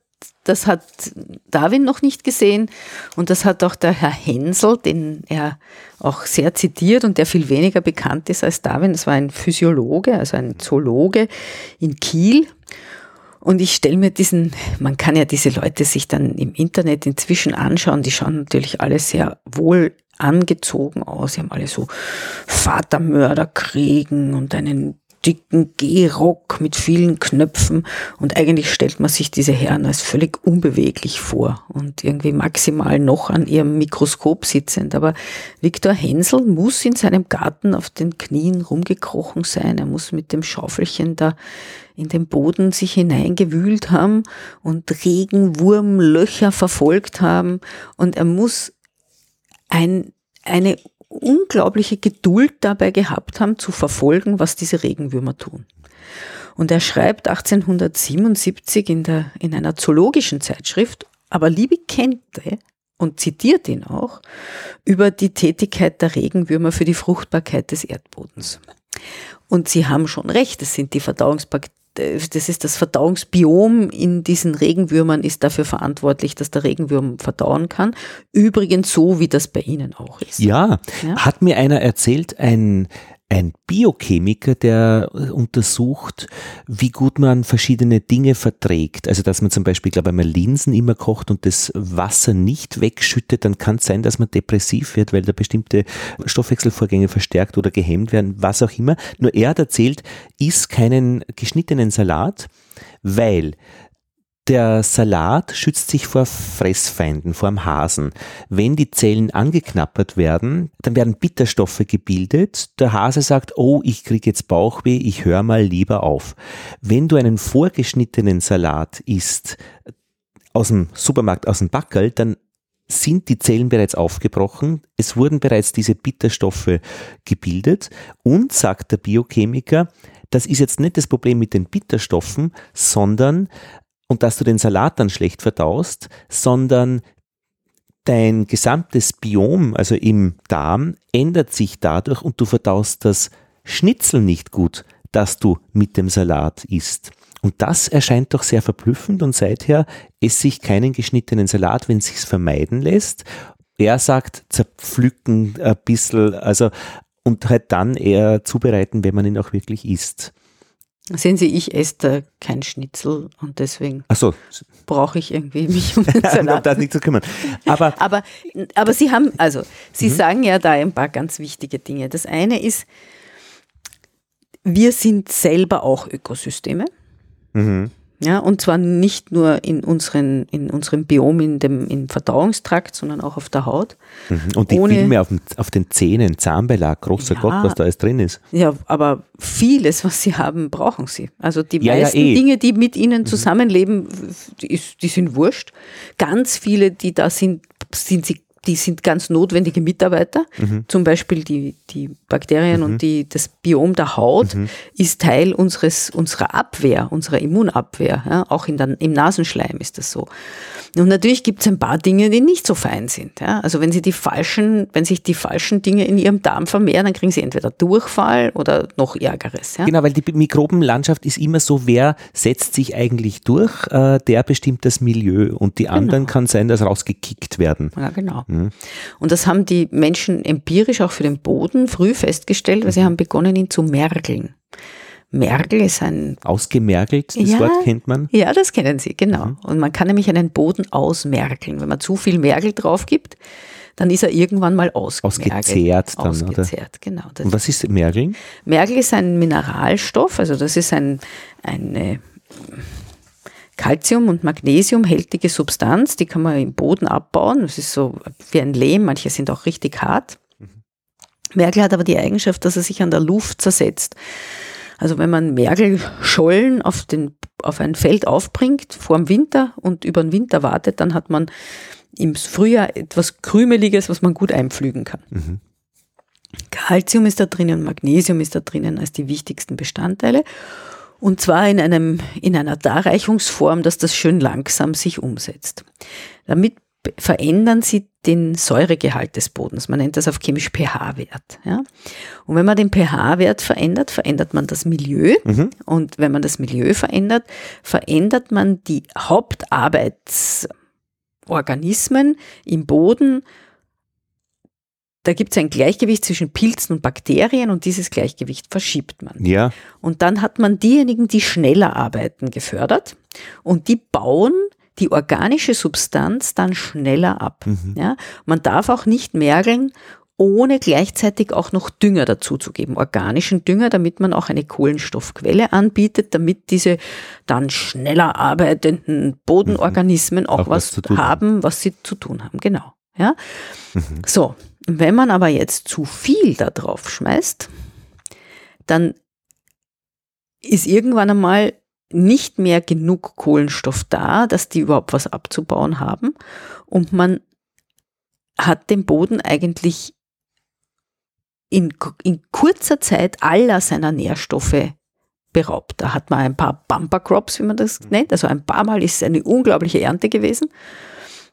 Darwin noch nicht gesehen, und das hat auch der Herr Hensel, den er auch sehr zitiert und der viel weniger bekannt ist als Darwin. Das war ein Physiologe, also ein Zoologe in Kiel. Und ich stelle mir man kann ja diese Leute sich dann im Internet inzwischen anschauen, die schauen natürlich alle sehr wohl angezogen aus. Sie haben alle so Vatermörderkriegen und einen dicken Gehrock mit vielen Knöpfen, und eigentlich stellt man sich diese Herren als völlig unbeweglich vor und irgendwie maximal noch an ihrem Mikroskop sitzend. Aber Viktor Hensel muss in seinem Garten auf den Knien rumgekrochen sein, er muss mit dem Schaufelchen da in den Boden sich hineingewühlt haben und Regenwurmlöcher verfolgt haben, und er muss eine unglaubliche Geduld dabei gehabt haben, zu verfolgen, was diese Regenwürmer tun. Und er schreibt 1877 in einer zoologischen Zeitschrift, aber Liebig kannte und zitiert ihn auch, über die Tätigkeit der Regenwürmer für die Fruchtbarkeit des Erdbodens. Und Sie haben schon recht, das sind die das ist das Verdauungsbiom in diesen Regenwürmern, ist dafür verantwortlich, dass der Regenwurm verdauen kann. Übrigens so, wie das bei Ihnen auch ist. Ja. Hat mir einer erzählt, ein Biochemiker, der untersucht, wie gut man verschiedene Dinge verträgt. Also dass man zum Beispiel, glaube ich, einmal Linsen immer kocht und das Wasser nicht wegschüttet, dann kann es sein, dass man depressiv wird, weil da bestimmte Stoffwechselvorgänge verstärkt oder gehemmt werden, was auch immer. Nur er hat erzählt, iss keinen geschnittenen Salat, weil der Salat schützt sich vor Fressfeinden, vor dem Hasen. Wenn die Zellen angeknabbert werden, dann werden Bitterstoffe gebildet. Der Hase sagt, oh, ich kriege jetzt Bauchweh, ich höre mal lieber auf. Wenn du einen vorgeschnittenen Salat isst, aus dem Supermarkt, aus dem Backerl, dann sind die Zellen bereits aufgebrochen, es wurden bereits diese Bitterstoffe gebildet und, sagt der Biochemiker, das ist jetzt nicht das Problem mit den Bitterstoffen, sondern und dass du den Salat dann schlecht verdaust, sondern dein gesamtes Biom, also im Darm, ändert sich dadurch und du verdaust das Schnitzel nicht gut, das du mit dem Salat isst. Und das erscheint doch sehr verblüffend und seither esse ich keinen geschnittenen Salat, wenn es sich vermeiden lässt. Er sagt, zerpflücken ein bisschen, also, und halt dann eher zubereiten, wenn man ihn auch wirklich isst. Sehen Sie, ich esse da kein Schnitzel und deswegen brauche ich irgendwie mich um den Salat. Um das nicht zu kümmern. Aber Sie haben, Sie sagen ja da ein paar ganz wichtige Dinge. Das eine ist, wir sind selber auch Ökosysteme. Mhm. Ja, und zwar nicht nur in unserem Biom, im Verdauungstrakt, sondern auch auf der Haut. Und die Filme auf den Zähnen, Zahnbelag, großer ja, Gott, was da alles drin ist. Ja, aber vieles, was sie haben, brauchen sie. Also die meisten Dinge, die mit ihnen zusammenleben, die sind wurscht. Ganz viele, die da sind sind ganz notwendige Mitarbeiter. Zum Beispiel die Bakterien und das Biom der Haut ist Teil unserer Abwehr, unserer Immunabwehr. Ja? Auch im Nasenschleim ist das so. Und natürlich gibt es ein paar Dinge, die nicht so fein sind. Ja? Also wenn sich die falschen Dinge in ihrem Darm vermehren, dann kriegen sie entweder Durchfall oder noch Ärgeres. Ja? Genau, weil die Mikrobenlandschaft ist immer so, wer setzt sich eigentlich durch? Der bestimmt das Milieu und die anderen kann sein, dass rausgekickt werden. Ja, genau. Und das haben die Menschen empirisch auch für den Boden früh festgestellt, weil sie haben begonnen, ihn zu mergeln. Mergel ist ein... Ausgemergelt, das Wort kennt man. Ja, das kennen Sie, genau. Mhm. Und man kann nämlich einen Boden ausmergeln. Wenn man zu viel Mergel drauf gibt, dann ist er irgendwann mal ausgemergelt. Ausgezehrt dann, oder? Genau. Und was ist Mergeln? Mergel ist ein Mineralstoff, also das ist eine Calcium- und Magnesiumhältige Substanz, die kann man im Boden abbauen. Das ist so wie ein Lehm, manche sind auch richtig hart. Mergel hat aber die Eigenschaft, dass er sich an der Luft zersetzt. Also wenn man Mergelschollen auf ein Feld aufbringt, vor dem Winter und über den Winter wartet, dann hat man im Frühjahr etwas Krümeliges, was man gut einpflügen kann. Mhm. Calcium ist da drinnen, Magnesium ist da drinnen als die wichtigsten Bestandteile. Und zwar in einer Darreichungsform, dass das schön langsam sich umsetzt. Damit verändern sie den Säuregehalt des Bodens. Man nennt das auf Chemisch pH-Wert. Ja? Und wenn man den pH-Wert verändert, verändert man das Milieu. Mhm. Und wenn man das Milieu verändert, verändert man die Hauptarbeitsorganismen im Boden. Da gibt es ein Gleichgewicht zwischen Pilzen und Bakterien und dieses Gleichgewicht verschiebt man. Ja. Und dann hat man diejenigen, die schneller arbeiten, gefördert und die bauen die organische Substanz dann schneller ab. Mhm. Ja? Man darf auch nicht mergeln, ohne gleichzeitig auch noch Dünger dazuzugeben, organischen Dünger, damit man auch eine Kohlenstoffquelle anbietet, damit diese dann schneller arbeitenden Bodenorganismen auch was haben, was sie zu tun haben. Genau. Ja? Mhm. So. Wenn man aber jetzt zu viel da drauf schmeißt, dann ist irgendwann einmal nicht mehr genug Kohlenstoff da, dass die überhaupt was abzubauen haben. Und man hat den Boden eigentlich in kurzer Zeit aller seiner Nährstoffe beraubt. Da hat man ein paar Bumper Crops, wie man das nennt. Also ein paar Mal ist eine unglaubliche Ernte gewesen.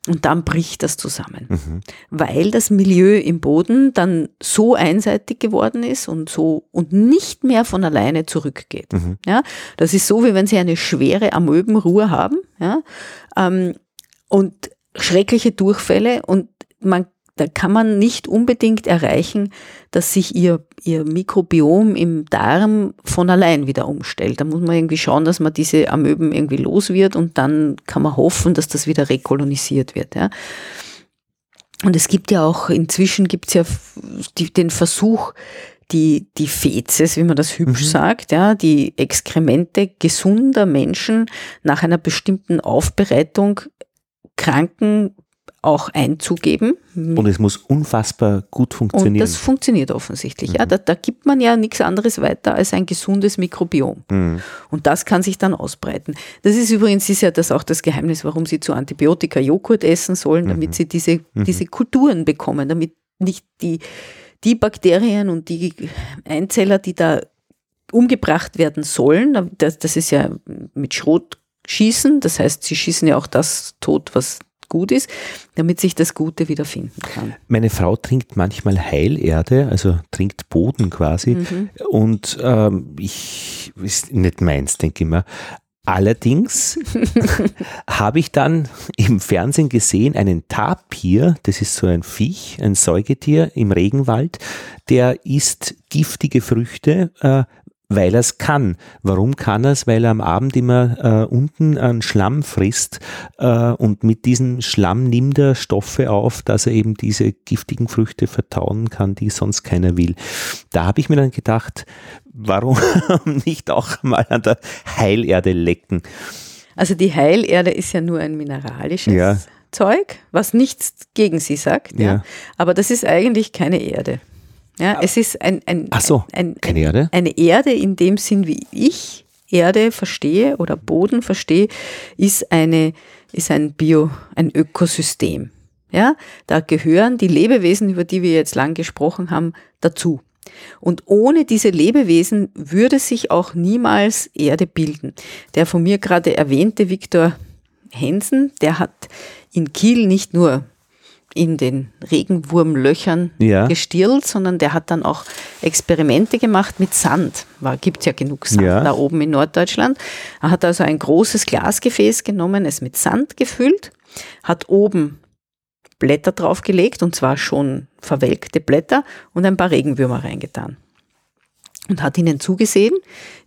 Und dann bricht das zusammen, weil das Milieu im Boden dann so einseitig geworden ist und so und nicht mehr von alleine zurückgeht. Ja, das ist so, wie wenn Sie eine schwere Amöbenruhr haben, ja, und schreckliche Durchfälle, und da kann man nicht unbedingt erreichen, dass sich ihr Mikrobiom im Darm von allein wieder umstellt. Da muss man irgendwie schauen, dass man diese Amöben irgendwie los wird, und dann kann man hoffen, dass das wieder rekolonisiert wird. Ja. Und es gibt ja auch, inzwischen gibt es ja den Versuch, die Fäzes, wie man das hübsch sagt, ja, die Exkremente gesunder Menschen nach einer bestimmten Aufbereitung Kranken auch einzugeben. Und es muss unfassbar gut funktionieren. Und das funktioniert offensichtlich. Ja. Da gibt man ja nichts anderes weiter als ein gesundes Mikrobiom. Und das kann sich dann ausbreiten. Das ist übrigens ja das auch das Geheimnis, warum Sie zu Antibiotika Joghurt essen sollen, damit Sie diese Kulturen bekommen, damit nicht die Bakterien und die Einzeller, die da umgebracht werden sollen, das ist ja mit Schrot schießen, das heißt, sie schießen ja auch das tot, was gut ist, damit sich das Gute wiederfinden kann. Meine Frau trinkt manchmal Heilerde, also trinkt Boden quasi, und ist nicht meins, denke ich mal. Allerdings habe ich dann im Fernsehen gesehen, einen Tapir, das ist so ein Viech, ein Säugetier im Regenwald, der isst giftige Früchte, weil er es kann. Warum kann er es? Weil er am Abend immer unten einen Schlamm frisst, und mit diesem Schlamm nimmt er Stoffe auf, dass er eben diese giftigen Früchte verdauen kann, die sonst keiner will. Da habe ich mir dann gedacht, warum nicht auch mal an der Heilerde lecken? Also die Heilerde ist ja nur ein mineralisches Zeug, was nichts gegen sie sagt. Ja. Ja. Aber das ist eigentlich keine Erde. Ja, es ist keine Erde? Eine Erde in dem Sinn, wie ich Erde verstehe oder Boden verstehe, ist ein ein Ökosystem. Ja, da gehören die Lebewesen, über die wir jetzt lang gesprochen haben, dazu. Und ohne diese Lebewesen würde sich auch niemals Erde bilden. Der von mir gerade erwähnte Viktor Hensen, der hat in Kiel nicht nur in den Regenwurmlöchern gestirlt, sondern der hat dann auch Experimente gemacht mit Sand. Gibt es ja genug Sand da oben in Norddeutschland. Er hat also ein großes Glasgefäß genommen, es mit Sand gefüllt, hat oben Blätter draufgelegt, und zwar schon verwelkte Blätter, und ein paar Regenwürmer reingetan. Und hat ihnen zugesehen,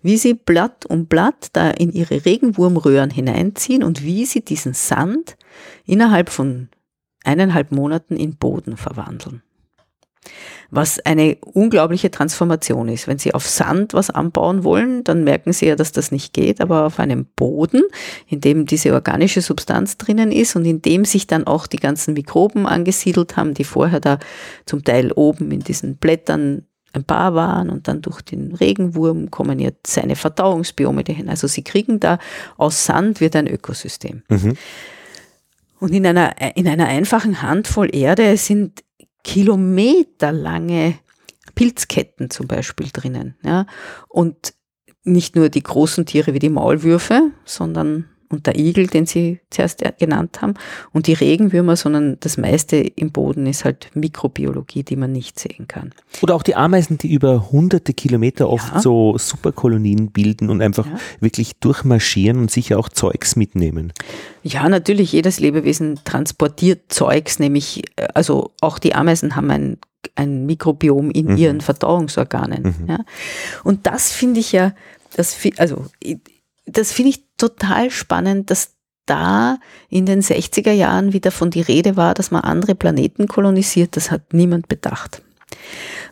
wie sie Blatt um Blatt da in ihre Regenwurmröhren hineinziehen und wie sie diesen Sand innerhalb von 1,5 Monaten in Boden verwandeln. Was eine unglaubliche Transformation ist. Wenn Sie auf Sand was anbauen wollen, dann merken Sie ja, dass das nicht geht, aber auf einem Boden, in dem diese organische Substanz drinnen ist und in dem sich dann auch die ganzen Mikroben angesiedelt haben, die vorher da zum Teil oben in diesen Blättern ein paar waren, und dann durch den Regenwurm kommen jetzt seine Verdauungsbiome dahin. Also Sie kriegen da, aus Sand wird ein Ökosystem. Und in einer einfachen Handvoll Erde sind kilometerlange Pilzketten zum Beispiel drinnen. Ja? Und nicht nur die großen Tiere wie die Maulwürfe, und der Igel, den Sie zuerst genannt haben, und die Regenwürmer, sondern das meiste im Boden ist halt Mikrobiologie, die man nicht sehen kann. Oder auch die Ameisen, die über hunderte Kilometer oft so Superkolonien bilden und einfach wirklich durchmarschieren und sicher auch Zeugs mitnehmen. Ja, natürlich, jedes Lebewesen transportiert Zeugs, nämlich, also auch die Ameisen haben ein Mikrobiom in ihren Verdauungsorganen. Ja. Und das finde ich das finde ich total spannend, dass da in den 60er Jahren wieder von die Rede war, dass man andere Planeten kolonisiert. Das hat niemand bedacht.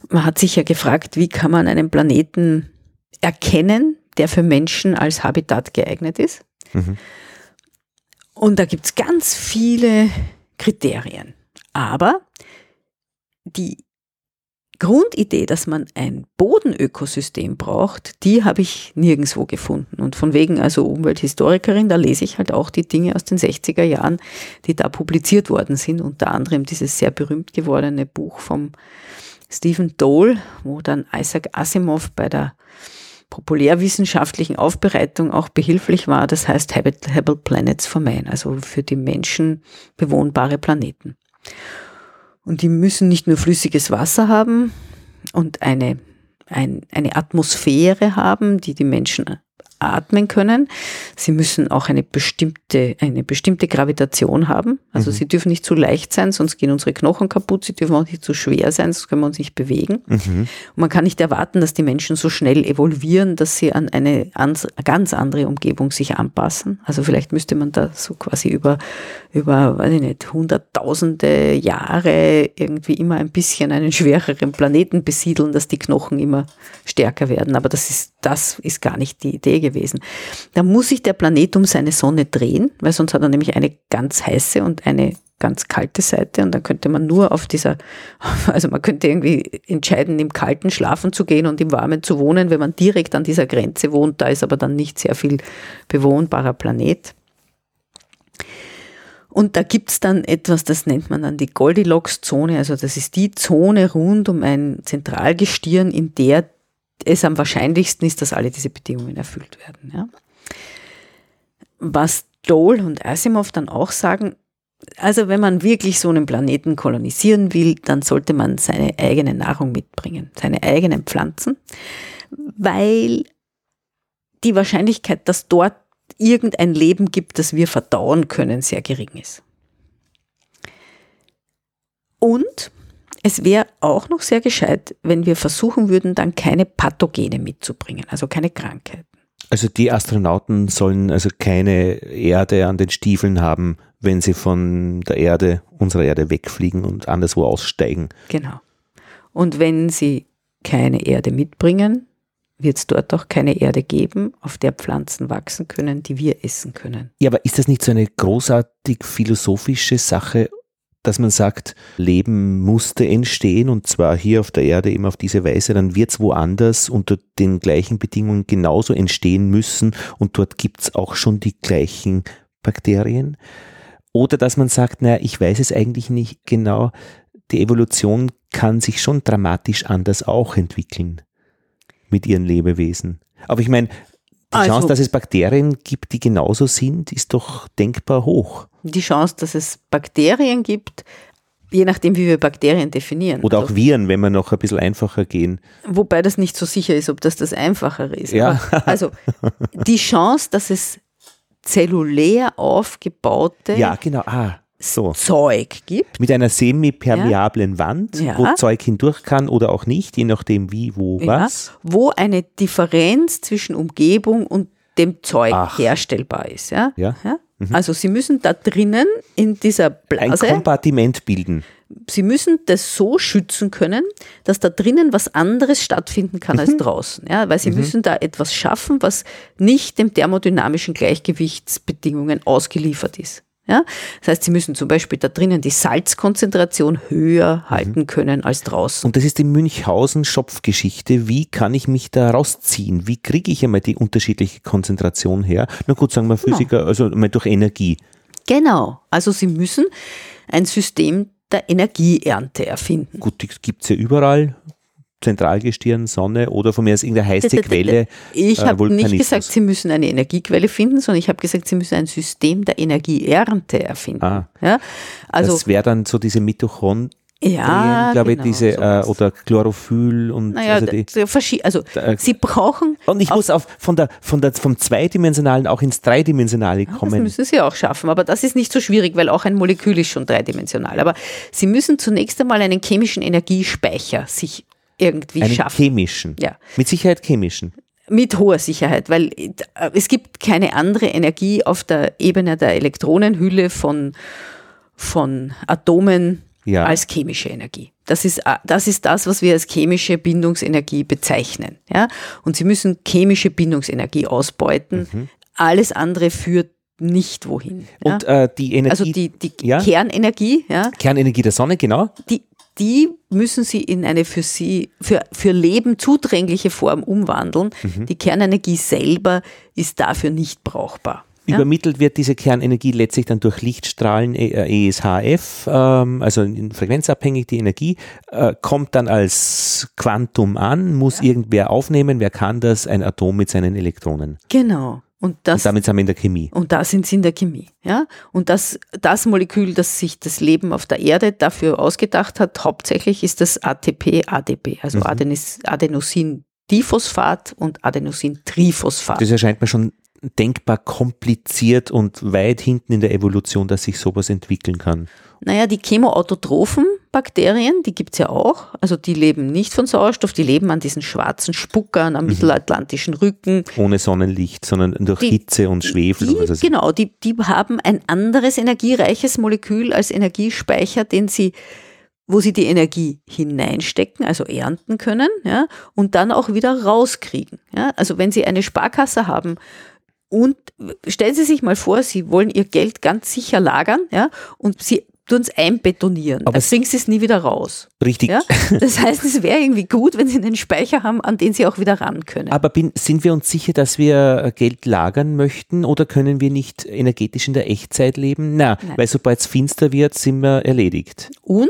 Man hat sich ja gefragt, wie kann man einen Planeten erkennen, der für Menschen als Habitat geeignet ist. Und da gibt es ganz viele Kriterien. Aber die Grundidee, dass man ein Bodenökosystem braucht, die habe ich nirgendwo gefunden. Und von wegen, also Umwelthistorikerin, da lese ich halt auch die Dinge aus den 60er Jahren, die da publiziert worden sind. Unter anderem dieses sehr berühmt gewordene Buch vom Stephen Dole, wo dann Isaac Asimov bei der populärwissenschaftlichen Aufbereitung auch behilflich war. Das heißt Habitable Planets for Man, also für die Menschen bewohnbare Planeten. Und die müssen nicht nur flüssiges Wasser haben und eine Atmosphäre haben, die die Menschen atmen können. Sie müssen auch eine bestimmte Gravitation haben. Also sie dürfen nicht zu leicht sein, sonst gehen unsere Knochen kaputt. Sie dürfen auch nicht zu schwer sein, sonst können wir uns nicht bewegen. Und man kann nicht erwarten, dass die Menschen so schnell evolvieren, dass sie an eine ganz andere Umgebung sich anpassen. Also vielleicht müsste man da so quasi über weiß ich nicht, hunderttausende Jahre irgendwie immer ein bisschen einen schwereren Planeten besiedeln, dass die Knochen immer stärker werden. Aber das ist gar nicht die Idee gewesen. Da muss sich der Planet um seine Sonne drehen, weil sonst hat er nämlich eine ganz heiße und eine ganz kalte Seite und dann könnte man nur man könnte irgendwie entscheiden, im Kalten schlafen zu gehen und im Warmen zu wohnen, wenn man direkt an dieser Grenze wohnt, da ist aber dann nicht sehr viel bewohnbarer Planet. Und da gibt es dann etwas, das nennt man dann die Goldilocks-Zone, also das ist die Zone rund um ein Zentralgestirn, in der es am wahrscheinlichsten ist, dass alle diese Bedingungen erfüllt werden. Ja. Was Dole und Asimov dann auch sagen, also wenn man wirklich so einen Planeten kolonisieren will, dann sollte man seine eigene Nahrung mitbringen, seine eigenen Pflanzen, weil die Wahrscheinlichkeit, dass dort irgendein Leben gibt, das wir verdauen können, sehr gering ist. Und es wäre auch noch sehr gescheit, wenn wir versuchen würden, dann keine Pathogene mitzubringen, also keine Krankheiten. Also die Astronauten sollen also keine Erde an den Stiefeln haben, wenn sie von der Erde, unserer Erde wegfliegen und anderswo aussteigen. Genau. Und wenn sie keine Erde mitbringen, wird es dort auch keine Erde geben, auf der Pflanzen wachsen können, die wir essen können. Ja, aber ist das nicht so eine großartig philosophische Sache, dass man sagt, Leben musste entstehen und zwar hier auf der Erde eben auf diese Weise, dann wird es woanders unter den gleichen Bedingungen genauso entstehen müssen und dort gibt es auch schon die gleichen Bakterien? Oder dass man sagt, naja, ich weiß es eigentlich nicht genau, die Evolution kann sich schon dramatisch anders auch entwickeln mit ihren Lebewesen. Aber ich meine, die Chance, dass es Bakterien gibt, die genauso sind, ist doch denkbar hoch. Die Chance, dass es Bakterien gibt, je nachdem, wie wir Bakterien definieren. Oder also, auch Viren, wenn wir noch ein bisschen einfacher gehen. Wobei das nicht so sicher ist, ob das Einfachere ist. Ja. Aber, also die Chance, dass es zellulär aufgebaute Zeug gibt. Mit einer semipermeablen Wand, wo Zeug hindurch kann oder auch nicht, je nachdem wie, wo, was. Wo eine Differenz zwischen Umgebung und dem Zeug herstellbar ist. Ja. Also sie müssen da drinnen in dieser Blase ein Kompartiment bilden. Sie müssen das so schützen können, dass da drinnen was anderes stattfinden kann als draußen. Ja? Weil sie müssen da etwas schaffen, was nicht dem thermodynamischen Gleichgewichtsbedingungen ausgeliefert ist. Ja? Das heißt, sie müssen zum Beispiel da drinnen die Salzkonzentration höher halten können als draußen. Und das ist die Münchhausen-Schopfgeschichte. Wie kann ich mich da rausziehen? Wie kriege ich einmal die unterschiedliche Konzentration her? Na gut, sagen wir Physiker, also mal durch Energie. Genau. Also sie müssen ein System der Energieernte erfinden. Gut, das gibt es ja überall. Zentralgestirn, Sonne oder von mir aus irgendeine heiße Quelle. Ich habe nicht gesagt, Sie müssen eine Energiequelle finden, sondern ich habe gesagt, Sie müssen ein System der Energieernte erfinden. Ja? Also, das wäre dann so diese Mitochondrien, oder Chlorophyll und Sie brauchen. Und ich muss vom Zweidimensionalen auch ins Dreidimensionale kommen. Das müssen Sie auch schaffen, aber das ist nicht so schwierig, weil auch ein Molekül ist schon dreidimensional. Aber Sie müssen zunächst einmal einen chemischen Energiespeicher sich irgendwie schaffen. Einen chemischen. Ja. Mit Sicherheit chemischen. Mit hoher Sicherheit, weil es gibt keine andere Energie auf der Ebene der Elektronenhülle von Atomen als chemische Energie. Das ist das, was wir als chemische Bindungsenergie bezeichnen. Ja? Und Sie müssen chemische Bindungsenergie ausbeuten. Alles andere führt nicht wohin. Und die Energie. Also die Kernenergie. Ja? Kernenergie der Sonne, genau. Die müssen Sie in eine für Leben zudringliche Form umwandeln. Die Kernenergie selber ist dafür nicht brauchbar. Übermittelt wird diese Kernenergie letztlich dann durch Lichtstrahlen, ESHF, also frequenzabhängig die Energie, kommt dann als Quantum an, muss irgendwer aufnehmen, wer kann das? Ein Atom mit seinen Elektronen. Genau. Und damit sind wir in der Chemie. Und da sind sie in der Chemie. Ja? Und das Molekül, das sich das Leben auf der Erde dafür ausgedacht hat, hauptsächlich ist das ATP, ADP, also Adenosin-Diphosphat und Adenosin-Triphosphat. Das erscheint mir schon denkbar kompliziert und weit hinten in der Evolution, dass sich sowas entwickeln kann. Naja, die chemoautotrophen Bakterien, die gibt es ja auch, also die leben nicht von Sauerstoff, die leben an diesen schwarzen Spuckern am mittelatlantischen Rücken. Ohne Sonnenlicht, sondern durch Hitze und Schwefel. Die haben ein anderes energiereiches Molekül als Energiespeicher, wo sie die Energie hineinstecken, also ernten können, ja, und dann auch wieder rauskriegen. Ja. Also wenn sie eine Sparkasse haben, und stellen Sie sich mal vor, Sie wollen Ihr Geld ganz sicher lagern, ja, und Sie tun es einbetonieren, aber dann bringen Sie es nie wieder raus. Richtig. Ja? Das heißt, es wäre irgendwie gut, wenn Sie einen Speicher haben, an den Sie auch wieder ran können. Aber sind wir uns sicher, dass wir Geld lagern möchten, oder können wir nicht energetisch in der Echtzeit leben? Nein. Weil sobald es finster wird, sind wir erledigt. Und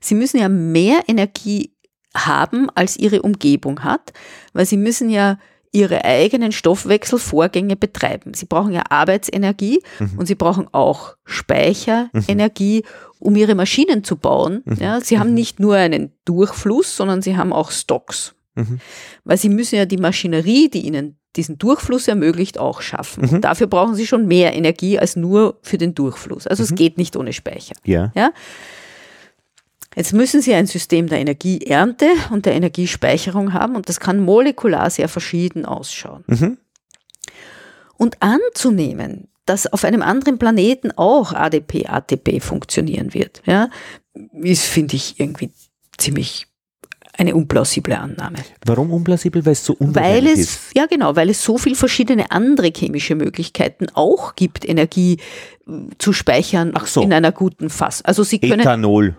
Sie müssen ja mehr Energie haben, als Ihre Umgebung hat, weil Sie müssen ja ihre eigenen Stoffwechselvorgänge betreiben. Sie brauchen ja Arbeitsenergie und sie brauchen auch Speicherenergie, um ihre Maschinen zu bauen. Ja, sie haben nicht nur einen Durchfluss, sondern sie haben auch Stocks. Weil sie müssen ja die Maschinerie, die ihnen diesen Durchfluss ermöglicht, auch schaffen. Und dafür brauchen sie schon mehr Energie als nur für den Durchfluss. Also es geht nicht ohne Speicher. Ja? Jetzt müssen Sie ein System der Energieernte und der Energiespeicherung haben, und das kann molekular sehr verschieden ausschauen. Und anzunehmen, dass auf einem anderen Planeten auch ADP, ATP funktionieren wird, ja, ist, finde ich, irgendwie ziemlich eine unplausible Annahme. Warum unplausibel? Weil es so unwahrscheinlich ist. Ja, genau, weil es so viele verschiedene andere chemische Möglichkeiten auch gibt, Energie zu speichern in einer guten Fassung. Also Sie können Ethanol.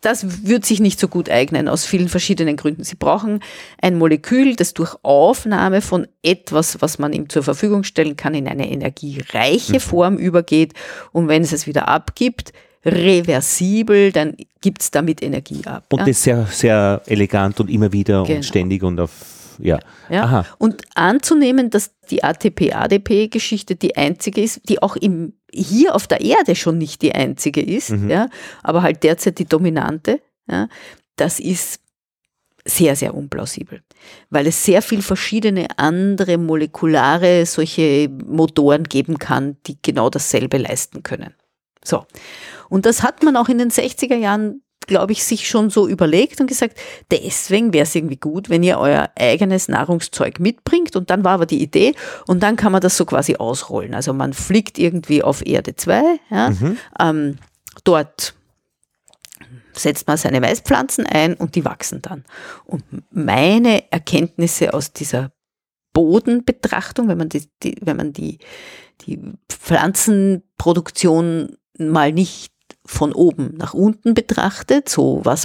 Das würde sich nicht so gut eignen, aus vielen verschiedenen Gründen. Sie brauchen ein Molekül, das durch Aufnahme von etwas, was man ihm zur Verfügung stellen kann, in eine energiereiche Form übergeht. Und wenn es wieder abgibt, reversibel, dann gibt es damit Energie ab. Und das sehr, sehr elegant und immer wieder und ständig und Und anzunehmen, dass die ATP-ADP-Geschichte die einzige ist, die auch hier auf der Erde schon nicht die einzige ist, aber halt derzeit die dominante, das ist sehr, sehr unplausibel, weil es sehr viele verschiedene andere molekulare solche Motoren geben kann, die genau dasselbe leisten können. So. Und das hat man auch in den 60er Jahren, glaube ich, sich schon so überlegt und gesagt, deswegen wäre es irgendwie gut, wenn ihr euer eigenes Nahrungszeug mitbringt, und dann war aber die Idee, und dann kann man das so quasi ausrollen. Also man fliegt irgendwie auf Erde 2, dort setzt man seine Maispflanzen ein und die wachsen dann. Und meine Erkenntnisse aus dieser Bodenbetrachtung, wenn man die Pflanzenproduktion mal nicht von oben nach unten betrachtet, so da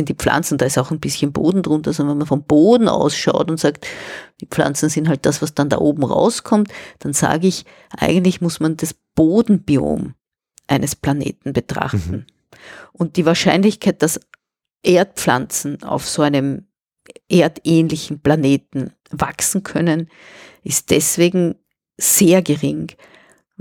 sind die Pflanzen, da ist auch ein bisschen Boden drunter, sondern wenn man vom Boden ausschaut und sagt, die Pflanzen sind halt das, was dann da oben rauskommt, dann sage ich, eigentlich muss man das Bodenbiom eines Planeten betrachten. Und die Wahrscheinlichkeit, dass Erdpflanzen auf so einem erdähnlichen Planeten wachsen können, ist deswegen sehr gering,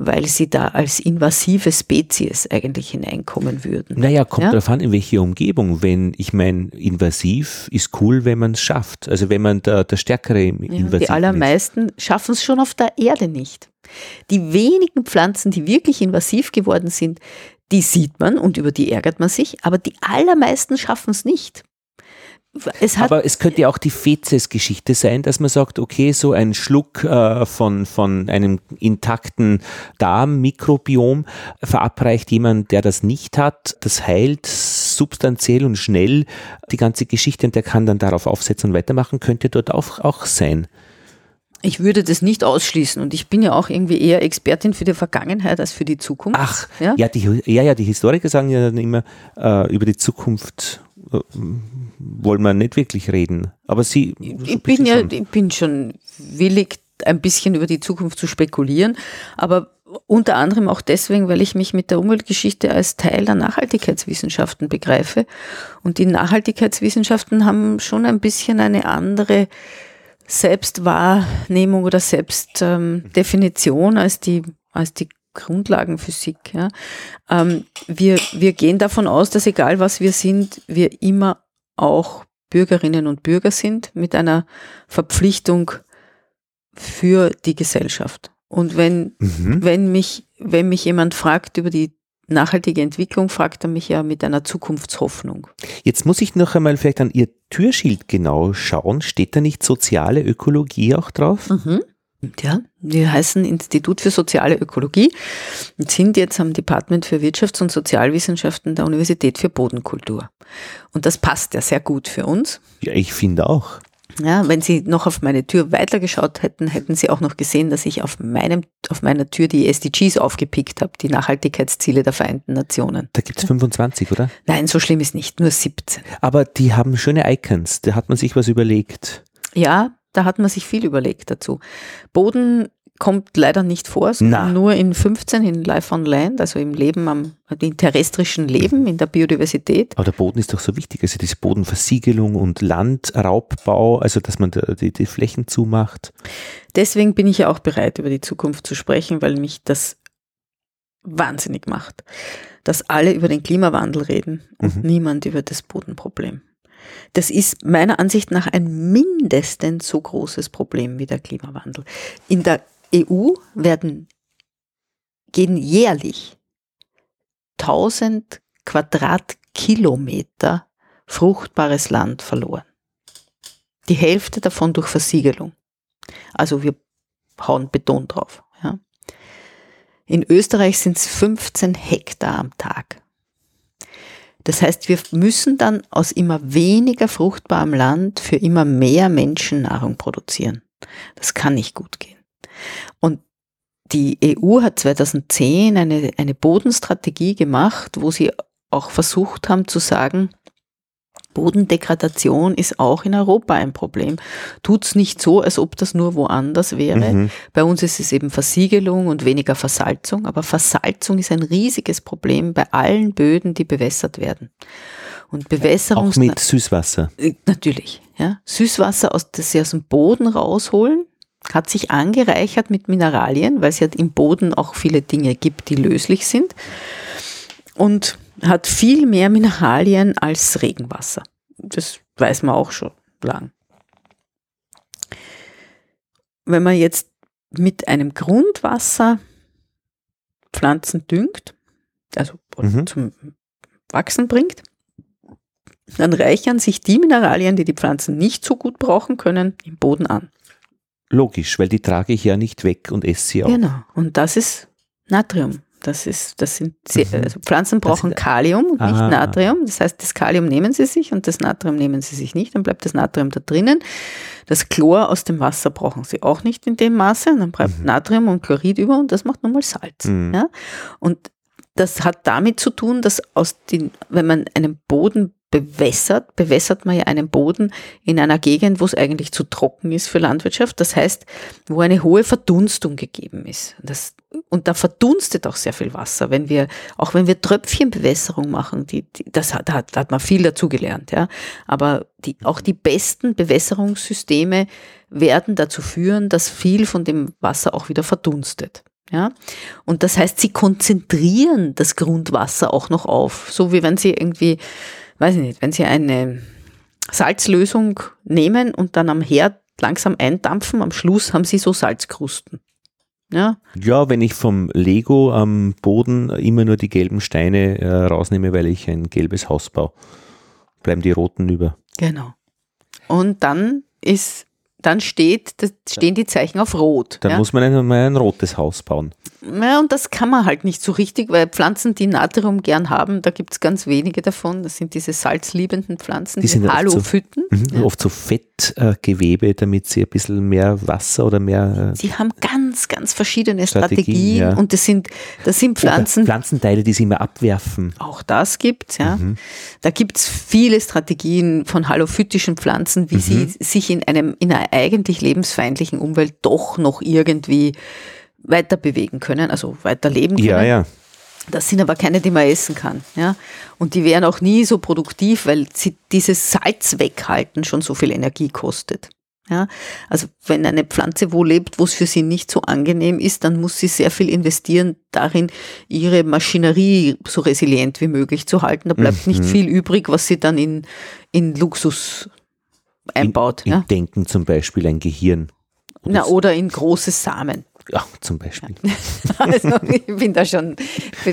weil sie da als invasive Spezies eigentlich hineinkommen würden. Naja, kommt drauf an, in welche Umgebung. Invasiv ist cool, wenn man es schafft. Also wenn man der Stärkere invasiv ist. Die allermeisten schaffen es schon auf der Erde nicht. Die wenigen Pflanzen, die wirklich invasiv geworden sind, die sieht man und über die ärgert man sich, aber die allermeisten schaffen es nicht. Aber es könnte ja auch die Fezes-Geschichte sein, dass man sagt, okay, so ein Schluck von einem intakten Darmmikrobiom verabreicht jemand, der das nicht hat. Das heilt substanziell und schnell die ganze Geschichte, und der kann dann darauf aufsetzen und weitermachen, könnte dort auch sein. Ich würde das nicht ausschließen, und ich bin ja auch irgendwie eher Expertin für die Vergangenheit als für die Zukunft. Die Historiker sagen ja dann immer, über die Zukunft wollen wir nicht wirklich reden. Aber ich bin schon willig, ein bisschen über die Zukunft zu spekulieren, aber unter anderem auch deswegen, weil ich mich mit der Umweltgeschichte als Teil der Nachhaltigkeitswissenschaften begreife. Und die Nachhaltigkeitswissenschaften haben schon ein bisschen eine andere Selbstwahrnehmung oder Selbstdefinition als die Grundlagenphysik. Ja. Wir gehen davon aus, dass egal was wir sind, wir immer auch Bürgerinnen und Bürger sind mit einer Verpflichtung für die Gesellschaft. Und wenn mich jemand fragt über die nachhaltige Entwicklung, fragt er mich ja mit einer Zukunftshoffnung. Jetzt muss ich noch einmal vielleicht an Ihr Türschild genau schauen. Steht da nicht soziale Ökologie auch drauf? Mhm. Ja, wir heißen Institut für Soziale Ökologie und sind jetzt am Department für Wirtschafts- und Sozialwissenschaften der Universität für Bodenkultur. Und das passt ja sehr gut für uns. Ja, ich finde auch. Ja, wenn Sie noch auf meine Tür weitergeschaut hätten, hätten Sie auch noch gesehen, dass ich auf meiner Tür die SDGs aufgepickt habe, die Nachhaltigkeitsziele der Vereinten Nationen. Da gibt es 25, oder? Nein, so schlimm ist nicht, nur 17. Aber die haben schöne Icons, da hat man sich was überlegt. Ja, da hat man sich viel überlegt dazu. Boden kommt leider nicht vor, sondern nur in 15, in Life on Land, also im Leben, im terrestrischen Leben, in der Biodiversität. Aber der Boden ist doch so wichtig, also diese Bodenversiegelung und Landraubbau, also dass man die Flächen zumacht. Deswegen bin ich ja auch bereit, über die Zukunft zu sprechen, weil mich das wahnsinnig macht, dass alle über den Klimawandel reden und niemand über das Bodenproblem. Das ist meiner Ansicht nach ein mindestens so großes Problem wie der Klimawandel. In der EU gehen jährlich 1000 Quadratkilometer fruchtbares Land verloren. Die Hälfte davon durch Versiegelung. Also wir hauen Beton drauf. Ja. In Österreich sind es 15 Hektar am Tag. Das heißt, wir müssen dann aus immer weniger fruchtbarem Land für immer mehr Menschen Nahrung produzieren. Das kann nicht gut gehen. Und die EU hat 2010 eine Bodenstrategie gemacht, wo sie auch versucht haben zu sagen, Bodendegradation ist auch in Europa ein Problem. Tut's nicht so, als ob das nur woanders wäre. Bei uns ist es eben Versiegelung und weniger Versalzung, aber Versalzung ist ein riesiges Problem bei allen Böden, die bewässert werden. Und Bewässerung auch mit Süßwasser. Natürlich, ja. Süßwasser, das sie aus dem Boden rausholen, hat sich angereichert mit Mineralien, weil es ja im Boden auch viele Dinge gibt, die löslich sind. Und hat viel mehr Mineralien als Regenwasser. Das weiß man auch schon lang. Wenn man jetzt mit einem Grundwasser Pflanzen düngt, also zum Wachsen bringt, dann reichern sich die Mineralien, die die Pflanzen nicht so gut brauchen können, im Boden an. Logisch, weil die trage ich ja nicht weg und esse sie auch. Genau, und das ist Natrium. Also Pflanzen brauchen Kalium und nicht Natrium. Das heißt, das Kalium nehmen sie sich und das Natrium nehmen sie sich nicht. Dann bleibt das Natrium da drinnen. Das Chlor aus dem Wasser brauchen sie auch nicht in dem Maße. Und dann bleibt Natrium und Chlorid über und das macht nochmal Salz. Ja? Und das hat damit zu tun, dass wenn man einen Boden bewässert man ja einen Boden in einer Gegend, wo es eigentlich zu trocken ist für Landwirtschaft. Das heißt, wo eine hohe Verdunstung gegeben ist. Und da verdunstet auch sehr viel Wasser. Auch wenn wir Tröpfchenbewässerung machen, da hat man viel dazugelernt. Ja. Aber auch die besten Bewässerungssysteme werden dazu führen, dass viel von dem Wasser auch wieder verdunstet. Ja, und das heißt, sie konzentrieren das Grundwasser auch noch auf, so wie wenn sie irgendwie, weiß ich nicht, wenn sie eine Salzlösung nehmen und dann am Herd langsam eindampfen, am Schluss haben sie so Salzkrusten. Ja, wenn ich vom Lego am Boden immer nur die gelben Steine rausnehme, weil ich ein gelbes Haus baue, bleiben die roten über. Genau. Und dann stehen die Zeichen auf Rot. Dann muss man einmal ein rotes Haus bauen. Ja, und das kann man halt nicht so richtig, weil Pflanzen, die Natrium gern haben, da gibt es ganz wenige davon. Das sind diese salzliebenden Pflanzen, die Halophyten. Oft so Fettgewebe, damit sie ein bisschen mehr Wasser oder mehr... Sie haben ganz ganz, ganz verschiedene Strategien ja. Und das sind Pflanzen. Oder Pflanzenteile, die sie immer abwerfen. Auch das gibt's, ja. Mhm. Da gibt's viele Strategien von halophytischen Pflanzen, wie sie sich in einer eigentlich lebensfeindlichen Umwelt doch noch irgendwie weiter bewegen können, also weiter leben können. Ja, ja. Das sind aber keine, die man essen kann. Ja? Und die wären auch nie so produktiv, weil sie dieses Salz weghalten schon so viel Energie kostet. Ja? Also wenn eine Pflanze wo lebt, wo es für sie nicht so angenehm ist, dann muss sie sehr viel investieren darin, ihre Maschinerie so resilient wie möglich zu halten. Da bleibt nicht viel übrig, was sie dann in Luxus einbaut. In ja? Denken zum Beispiel ein Gehirn. Oder in große Samen. Ja, zum Beispiel. Also, ich bin da schon,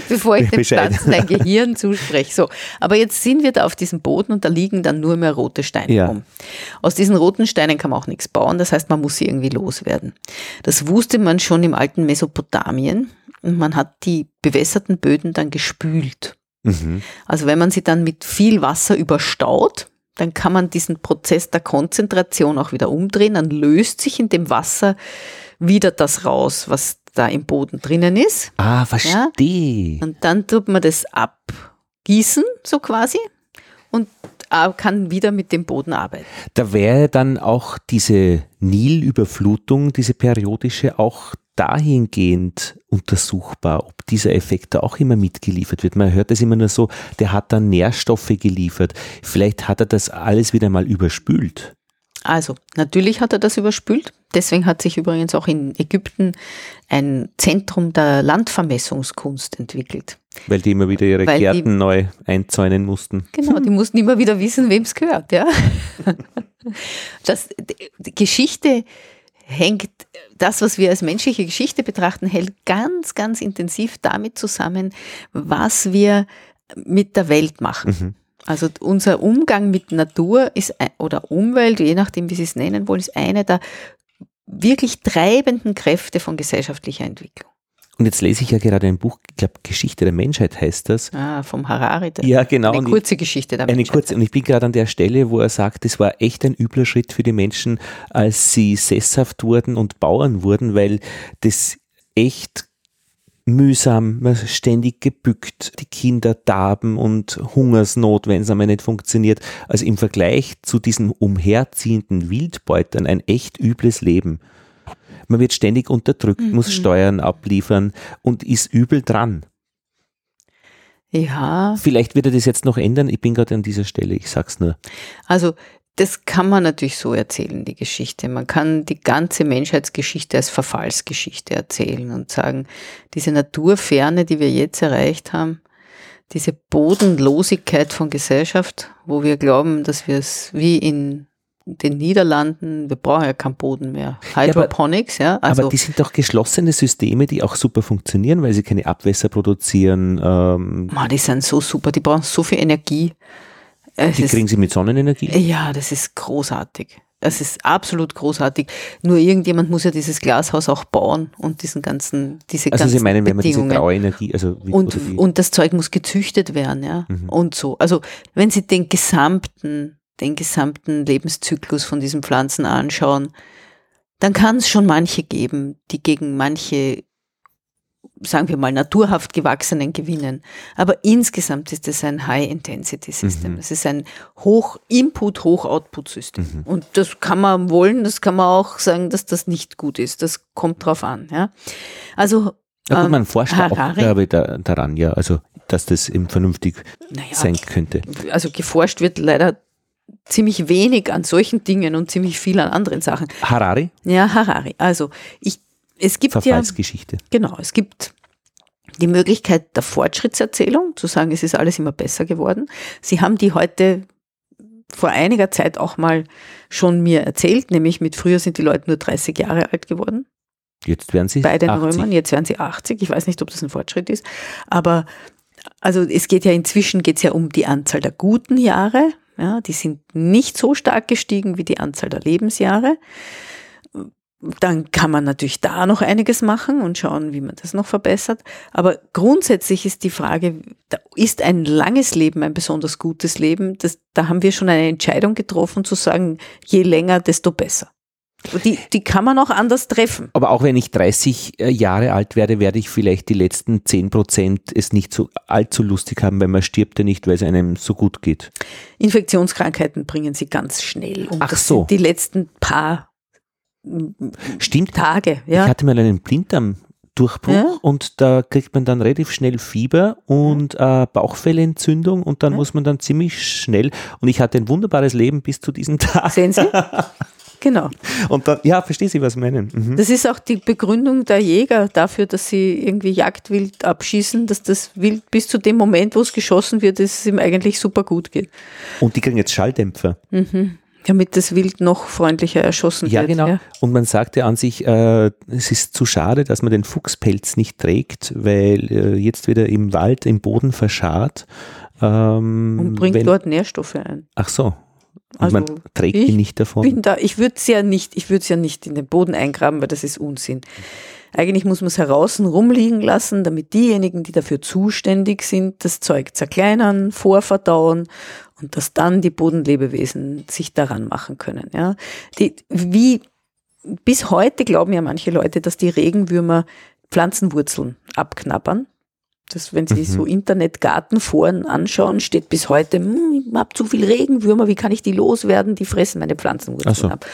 bevor ich den Pflanzen dein Gehirn zuspreche. So, aber jetzt sind wir da auf diesem Boden und da liegen dann nur mehr rote Steine rum. Aus diesen roten Steinen kann man auch nichts bauen, das heißt, man muss sie irgendwie loswerden. Das wusste man schon im alten Mesopotamien und man hat die bewässerten Böden dann gespült. Mhm. Also wenn man sie dann mit viel Wasser überstaut, dann kann man diesen Prozess der Konzentration auch wieder umdrehen, dann löst sich in dem Wasser wieder das raus, was da im Boden drinnen ist. Ah, verstehe. Ja? Und dann tut man das abgießen, so quasi, und kann wieder mit dem Boden arbeiten. Da wäre dann auch diese Nilüberflutung, diese periodische, auch dahingehend untersuchbar, ob dieser Effekt da auch immer mitgeliefert wird. Man hört das immer nur so, der hat dann Nährstoffe geliefert. Vielleicht hat er das alles wieder mal überspült. Also, natürlich hat er das überspült. Deswegen hat sich übrigens auch in Ägypten ein Zentrum der Landvermessungskunst entwickelt. Weil die immer wieder ihre Gärten neu einzäunen mussten. Genau, die mussten immer wieder wissen, wem es gehört. Ja. Die Geschichte hängt, das, was wir als menschliche Geschichte betrachten, hängt ganz, ganz intensiv damit zusammen, was wir mit der Welt machen. Mhm. Also unser Umgang mit Natur ist oder Umwelt, je nachdem, wie Sie es nennen wollen, ist eine der wirklich treibenden Kräfte von gesellschaftlicher Entwicklung. Und jetzt lese ich ja gerade ein Buch, ich glaube Geschichte der Menschheit heißt das. Ah, vom Harari. Ja, genau. Eine kurze Geschichte der Menschheit. Eine kurze, und ich bin gerade an der Stelle, wo er sagt, es war echt ein übler Schritt für die Menschen, als sie sesshaft wurden und Bauern wurden, weil das echt mühsam, man ist ständig gebückt, die Kinder darben und Hungersnot, wenn es einmal nicht funktioniert. Also im Vergleich zu diesen umherziehenden Wildbeutern ein echt übles Leben. Man wird ständig unterdrückt, muss Steuern abliefern und ist übel dran. Ja. Vielleicht wird er das jetzt noch ändern, ich bin gerade an dieser Stelle, ich sag's nur. Also das kann man natürlich so erzählen, die Geschichte. Man kann die ganze Menschheitsgeschichte als Verfallsgeschichte erzählen und sagen, diese Naturferne, die wir jetzt erreicht haben, diese Bodenlosigkeit von Gesellschaft, wo wir glauben, dass wir es wie in den Niederlanden, wir brauchen ja keinen Boden mehr. Hydroponics, ja. Also aber die sind doch geschlossene Systeme, die auch super funktionieren, weil sie keine Abwässer produzieren. Die sind so super, die brauchen so viel Energie. Die kriegen sie mit Sonnenenergie? Ja, das ist großartig. Das ist absolut großartig. Nur irgendjemand muss ja dieses Glashaus auch bauen und diese ganzen Sie meinen, wenn man diese graue Energie, und das Zeug muss gezüchtet werden, ja, und so. Also, wenn Sie den gesamten Lebenszyklus von diesen Pflanzen anschauen, dann kann es schon manche geben, die gegen manche, sagen wir mal, naturhaft gewachsenen gewinnen. Aber insgesamt ist es ein High-Intensity-System. Es ist ein Hoch-Input, Hoch-Output-System. Und das kann man wollen, das kann man auch sagen, dass das nicht gut ist. Das kommt drauf an. Ja. Also, man forscht auch daran, ja, also, dass das eben vernünftig sein könnte. Also geforscht wird leider ziemlich wenig an solchen Dingen und ziemlich viel an anderen Sachen. Harari? Ja, Harari. Also es gibt Verfallsgeschichte. Ja, genau, es gibt die Möglichkeit der Fortschrittserzählung, zu sagen, es ist alles immer besser geworden. Sie haben die heute vor einiger Zeit auch mal schon mir erzählt, nämlich mit früher sind die Leute nur 30 Jahre alt geworden. Jetzt werden sie 80. Bei den Römern, jetzt werden sie 80. Ich weiß nicht, ob das ein Fortschritt ist. Aber also es geht ja inzwischen um die Anzahl der guten Jahre. Ja, die sind nicht so stark gestiegen wie die Anzahl der Lebensjahre. Dann kann man natürlich da noch einiges machen und schauen, wie man das noch verbessert. Aber grundsätzlich ist die Frage, ist ein langes Leben ein besonders gutes Leben? Da haben wir schon eine Entscheidung getroffen zu sagen, je länger, desto besser. Die kann man auch anders treffen. Aber auch wenn ich 30 Jahre alt werde, werde ich vielleicht die letzten 10% es nicht so allzu lustig haben, weil man stirbt ja nicht, weil es einem so gut geht. Infektionskrankheiten bringen sie ganz schnell um. Ach so. Die letzten paar Stimmt. Tage. Ja. Ich hatte mal einen Blinddarmdurchbruch und da kriegt man dann relativ schnell Fieber und Bauchfellentzündung und dann muss man dann ziemlich schnell, und ich hatte ein wunderbares Leben bis zu diesem Tag. Sehen Sie? Genau. Und dann, ja, verstehe Sie, was Sie meinen. Mhm. Das ist auch die Begründung der Jäger dafür, dass sie irgendwie Jagdwild abschießen, dass das Wild bis zu dem Moment, wo es geschossen wird, dass es ihm eigentlich super gut geht. Und die kriegen jetzt Schalldämpfer. Mhm. Damit das Wild noch freundlicher erschossen wird. Genau. Ja, genau. Und man sagte an sich, es ist zu schade, dass man den Fuchspelz nicht trägt, weil jetzt wieder im Wald, im Boden verscharrt. Und bringt dort Nährstoffe ein. Ach so. Und also, man trägt die nicht davon. Ich würde es ja nicht in den Boden eingraben, weil das ist Unsinn. Eigentlich muss man es draußen rumliegen lassen, damit diejenigen, die dafür zuständig sind, das Zeug zerkleinern, vorverdauen und dass dann die Bodenlebewesen sich daran machen können. Ja? Bis heute glauben ja manche Leute, dass die Regenwürmer Pflanzenwurzeln abknabbern. Das, wenn Sie so Internetgartenforen anschauen, steht bis heute, ich habe zu viel Regenwürmer, wie kann ich die loswerden? Die fressen meine Pflanzenwurzeln ab.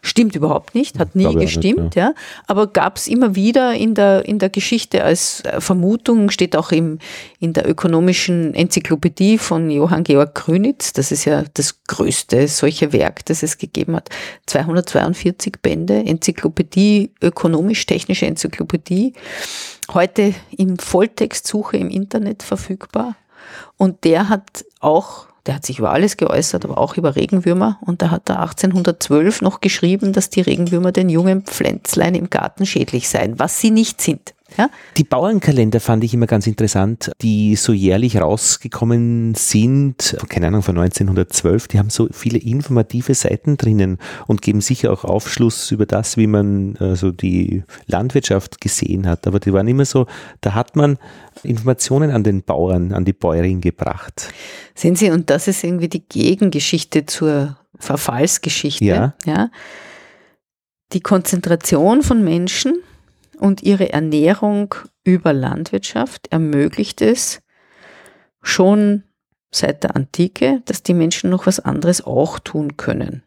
Stimmt überhaupt nicht, hat nie gestimmt. Nicht, ja. Aber gab es immer wieder in der Geschichte als Vermutung, steht auch in der ökonomischen Enzyklopädie von Johann Georg Grünitz, das ist ja das größte solche Werk, das es gegeben hat, 242 Bände, Enzyklopädie, ökonomisch-technische Enzyklopädie. Heute in Volltextsuche im Internet verfügbar, und der hat sich über alles geäußert, aber auch über Regenwürmer, und da hat er 1812 noch geschrieben, dass die Regenwürmer den jungen Pflänzlein im Garten schädlich seien, was sie nicht sind. Ja? Die Bauernkalender fand ich immer ganz interessant, die so jährlich rausgekommen sind, keine Ahnung, von 1912, die haben so viele informative Seiten drinnen und geben sicher auch Aufschluss über das, wie man so die Landwirtschaft gesehen hat, aber die waren immer so, da hat man Informationen an den Bauern, an die Bäuerin gebracht. Sehen Sie, und das ist irgendwie die Gegengeschichte zur Verfallsgeschichte. Ja. Ja? Die Konzentration von Menschen und ihre Ernährung über Landwirtschaft ermöglicht es schon seit der Antike, dass die Menschen noch was anderes auch tun können.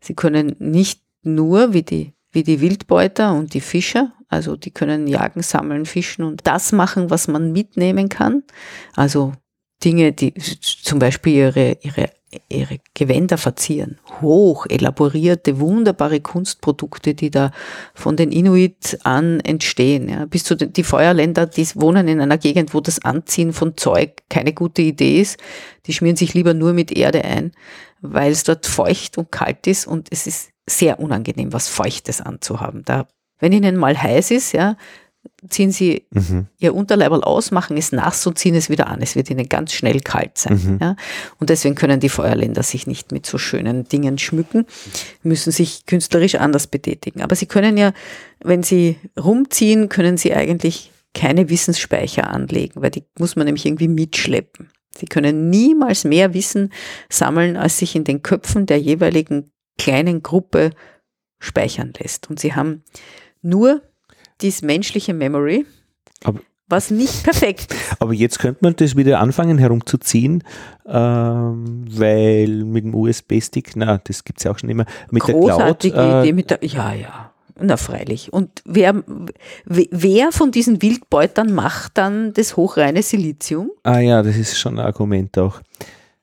Sie können nicht nur wie die Wildbeuter und die Fischer, also die können jagen, sammeln, fischen und das machen, was man mitnehmen kann. Also Dinge, die zum Beispiel ihre Gewänder verzieren. Hoch elaborierte, wunderbare Kunstprodukte, die da von den Inuit an entstehen. Ja, bis zu die Feuerländer, die wohnen in einer Gegend, wo das Anziehen von Zeug keine gute Idee ist. Die schmieren sich lieber nur mit Erde ein, weil es dort feucht und kalt ist und es ist sehr unangenehm, was Feuchtes anzuhaben. Wenn ihnen mal heiß ist, ja, ziehen sie ihr Unterleiberl aus, machen es nass und ziehen es wieder an. Es wird ihnen ganz schnell kalt sein. Ja? Und deswegen können die Feuerländer sich nicht mit so schönen Dingen schmücken, müssen sich künstlerisch anders betätigen. Aber sie können ja, wenn sie rumziehen, können sie eigentlich keine Wissensspeicher anlegen, weil die muss man nämlich irgendwie mitschleppen. Sie können niemals mehr Wissen sammeln, als sich in den Köpfen der jeweiligen kleinen Gruppe speichern lässt. Und sie haben nur dies menschliche Memory, was nicht perfekt ist. Aber jetzt könnte man das wieder anfangen herumzuziehen, weil mit dem USB-Stick, das gibt es ja auch schon immer, mit großartige der Cloud. Idee, freilich. Und wer von diesen Wildbeutern macht dann das hochreine Silizium? Ah ja, das ist schon ein Argument auch.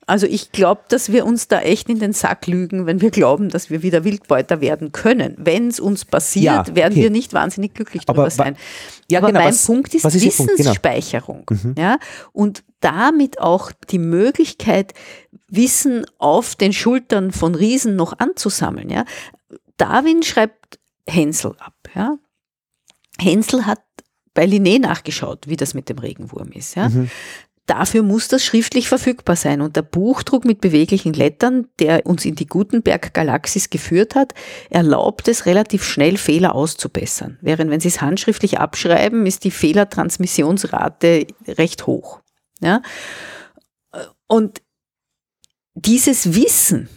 Also ich glaube, dass wir uns da echt in den Sack lügen, wenn wir glauben, dass wir wieder Wildbeuter werden können. Wenn es uns passiert, werden wir nicht wahnsinnig glücklich darüber sein. Punkt ist Wissensspeicherung. Ja? Und damit auch die Möglichkeit, Wissen auf den Schultern von Riesen noch anzusammeln. Ja? Darwin schreibt Hänsel ab. Ja? Hänsel hat bei Linné nachgeschaut, wie das mit dem Regenwurm ist. Ja? Mhm. Dafür muss das schriftlich verfügbar sein. Und der Buchdruck mit beweglichen Lettern, der uns in die Gutenberg-Galaxis geführt hat, erlaubt es relativ schnell, Fehler auszubessern. Während wenn Sie es handschriftlich abschreiben, ist die Fehlertransmissionsrate recht hoch. Ja? Und dieses Wissen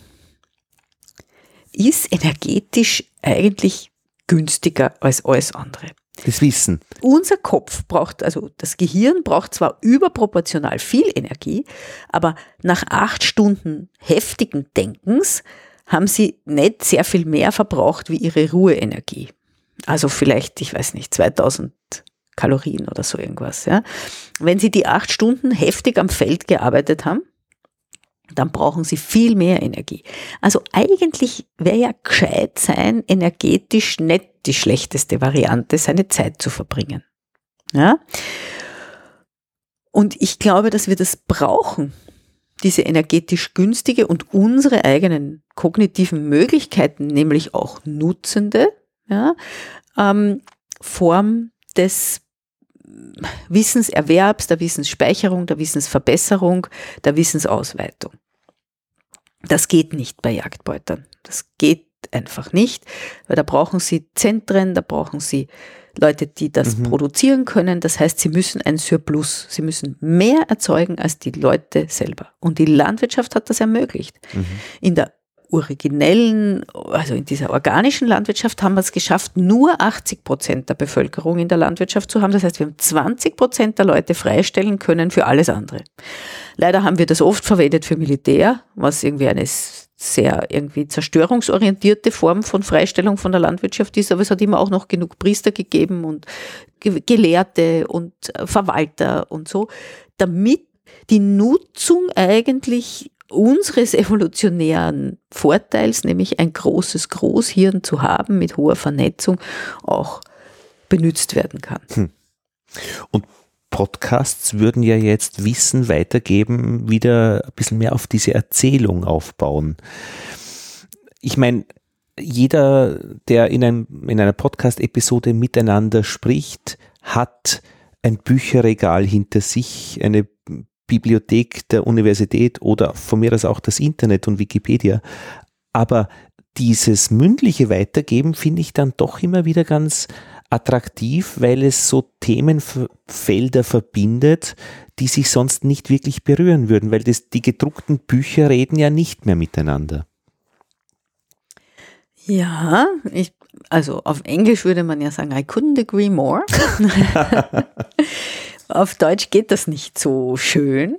ist energetisch eigentlich günstiger als alles andere. Das Wissen. Unser Kopf braucht, also das Gehirn braucht zwar überproportional viel Energie, aber nach 8 Stunden heftigen Denkens haben sie nicht sehr viel mehr verbraucht wie ihre Ruheenergie. Also vielleicht, ich weiß nicht, 2000 Kalorien oder so irgendwas. Ja. Wenn sie die 8 Stunden heftig am Feld gearbeitet haben, dann brauchen sie viel mehr Energie. Also eigentlich wäre ja gescheit sein, energetisch nicht die schlechteste Variante, seine Zeit zu verbringen. Ja? Und ich glaube, dass wir das brauchen, diese energetisch günstige und unsere eigenen kognitiven Möglichkeiten, nämlich auch nutzende Form des Wissenserwerbs, der Wissensspeicherung, der Wissensverbesserung, der Wissensausweitung. Das geht nicht bei Jagdbeutern. Das geht einfach nicht, weil da brauchen sie Zentren, da brauchen sie Leute, die das produzieren können. Das heißt, sie müssen ein Surplus, sie müssen mehr erzeugen als die Leute selber. Und die Landwirtschaft hat das ermöglicht. In der originellen, also in dieser organischen Landwirtschaft haben wir es geschafft, nur 80% der Bevölkerung in der Landwirtschaft zu haben. Das heißt, wir haben 20% der Leute freistellen können für alles andere. Leider haben wir das oft verwendet für Militär, was irgendwie eine sehr irgendwie zerstörungsorientierte Form von Freistellung von der Landwirtschaft ist, aber es hat immer auch noch genug Priester gegeben und Gelehrte und Verwalter und so, damit die Nutzung eigentlich unseres evolutionären Vorteils, nämlich ein großes Großhirn zu haben mit hoher Vernetzung, auch benutzt werden kann. Und Podcasts würden ja jetzt Wissen weitergeben, wieder ein bisschen mehr auf diese Erzählung aufbauen. Ich meine, jeder, der in einer Podcast-Episode miteinander spricht, hat ein Bücherregal hinter sich, eine Bibliothek der Universität oder von mir aus auch das Internet und Wikipedia. Aber dieses mündliche Weitergeben finde ich dann doch immer wieder ganz attraktiv, weil es so Themenfelder verbindet, die sich sonst nicht wirklich berühren würden, weil die gedruckten Bücher reden ja nicht mehr miteinander. Ja, also auf Englisch würde man ja sagen, I couldn't agree more. Auf Deutsch geht das nicht so schön.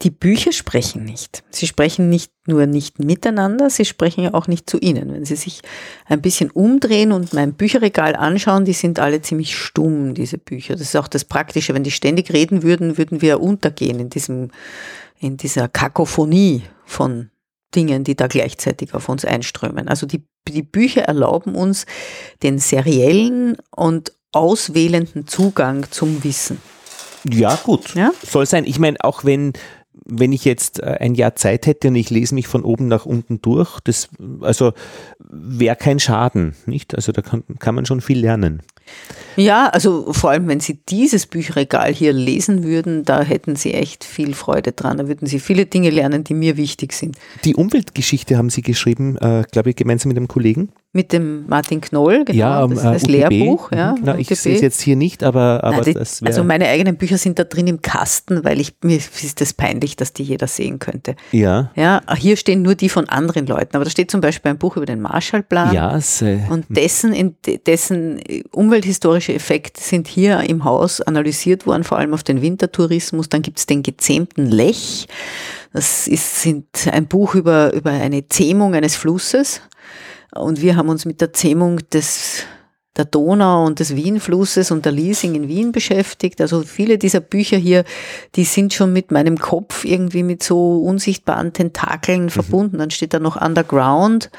Die Bücher sprechen nicht. Sie sprechen nicht nur nicht miteinander, sie sprechen ja auch nicht zu Ihnen. Wenn Sie sich ein bisschen umdrehen und mein Bücherregal anschauen, die sind alle ziemlich stumm, diese Bücher. Das ist auch das Praktische. Wenn die ständig reden würden, würden wir untergehen in dieser Kakophonie von Dingen, die da gleichzeitig auf uns einströmen. Also die Bücher erlauben uns den seriellen und auswählenden Zugang zum Wissen. Ja, gut. Ja? Soll sein. Ich meine, auch wenn ich jetzt ein Jahr Zeit hätte und ich lese mich von oben nach unten durch, das also wäre kein Schaden, nicht? Also da kann man schon viel lernen. Ja, also vor allem, wenn Sie dieses Bücherregal hier lesen würden, da hätten Sie echt viel Freude dran. Da würden Sie viele Dinge lernen, die mir wichtig sind. Die Umweltgeschichte haben Sie geschrieben, glaube ich, gemeinsam mit einem Kollegen. Mit dem Martin Knoll, genau, ja, das ist das UTB. Lehrbuch. Ja, na, ich sehe es jetzt hier nicht, aber nein, das wäre... Also meine eigenen Bücher sind da drin im Kasten, weil mir ist das peinlich, dass die jeder sehen könnte. Ja. Ja, hier stehen nur die von anderen Leuten, aber da steht zum Beispiel ein Buch über den Marshallplan, ja, und dessen umwelthistorische Effekte sind hier im Haus analysiert worden, vor allem auf den Wintertourismus. Dann gibt es den gezähmten Lech, das sind ein Buch über eine Zähmung eines Flusses. Und wir haben uns mit der Zähmung der Donau und des Wienflusses und der Liesing in Wien beschäftigt. Also viele dieser Bücher hier, die sind schon mit meinem Kopf irgendwie mit so unsichtbaren Tentakeln verbunden. Dann steht da noch Underground.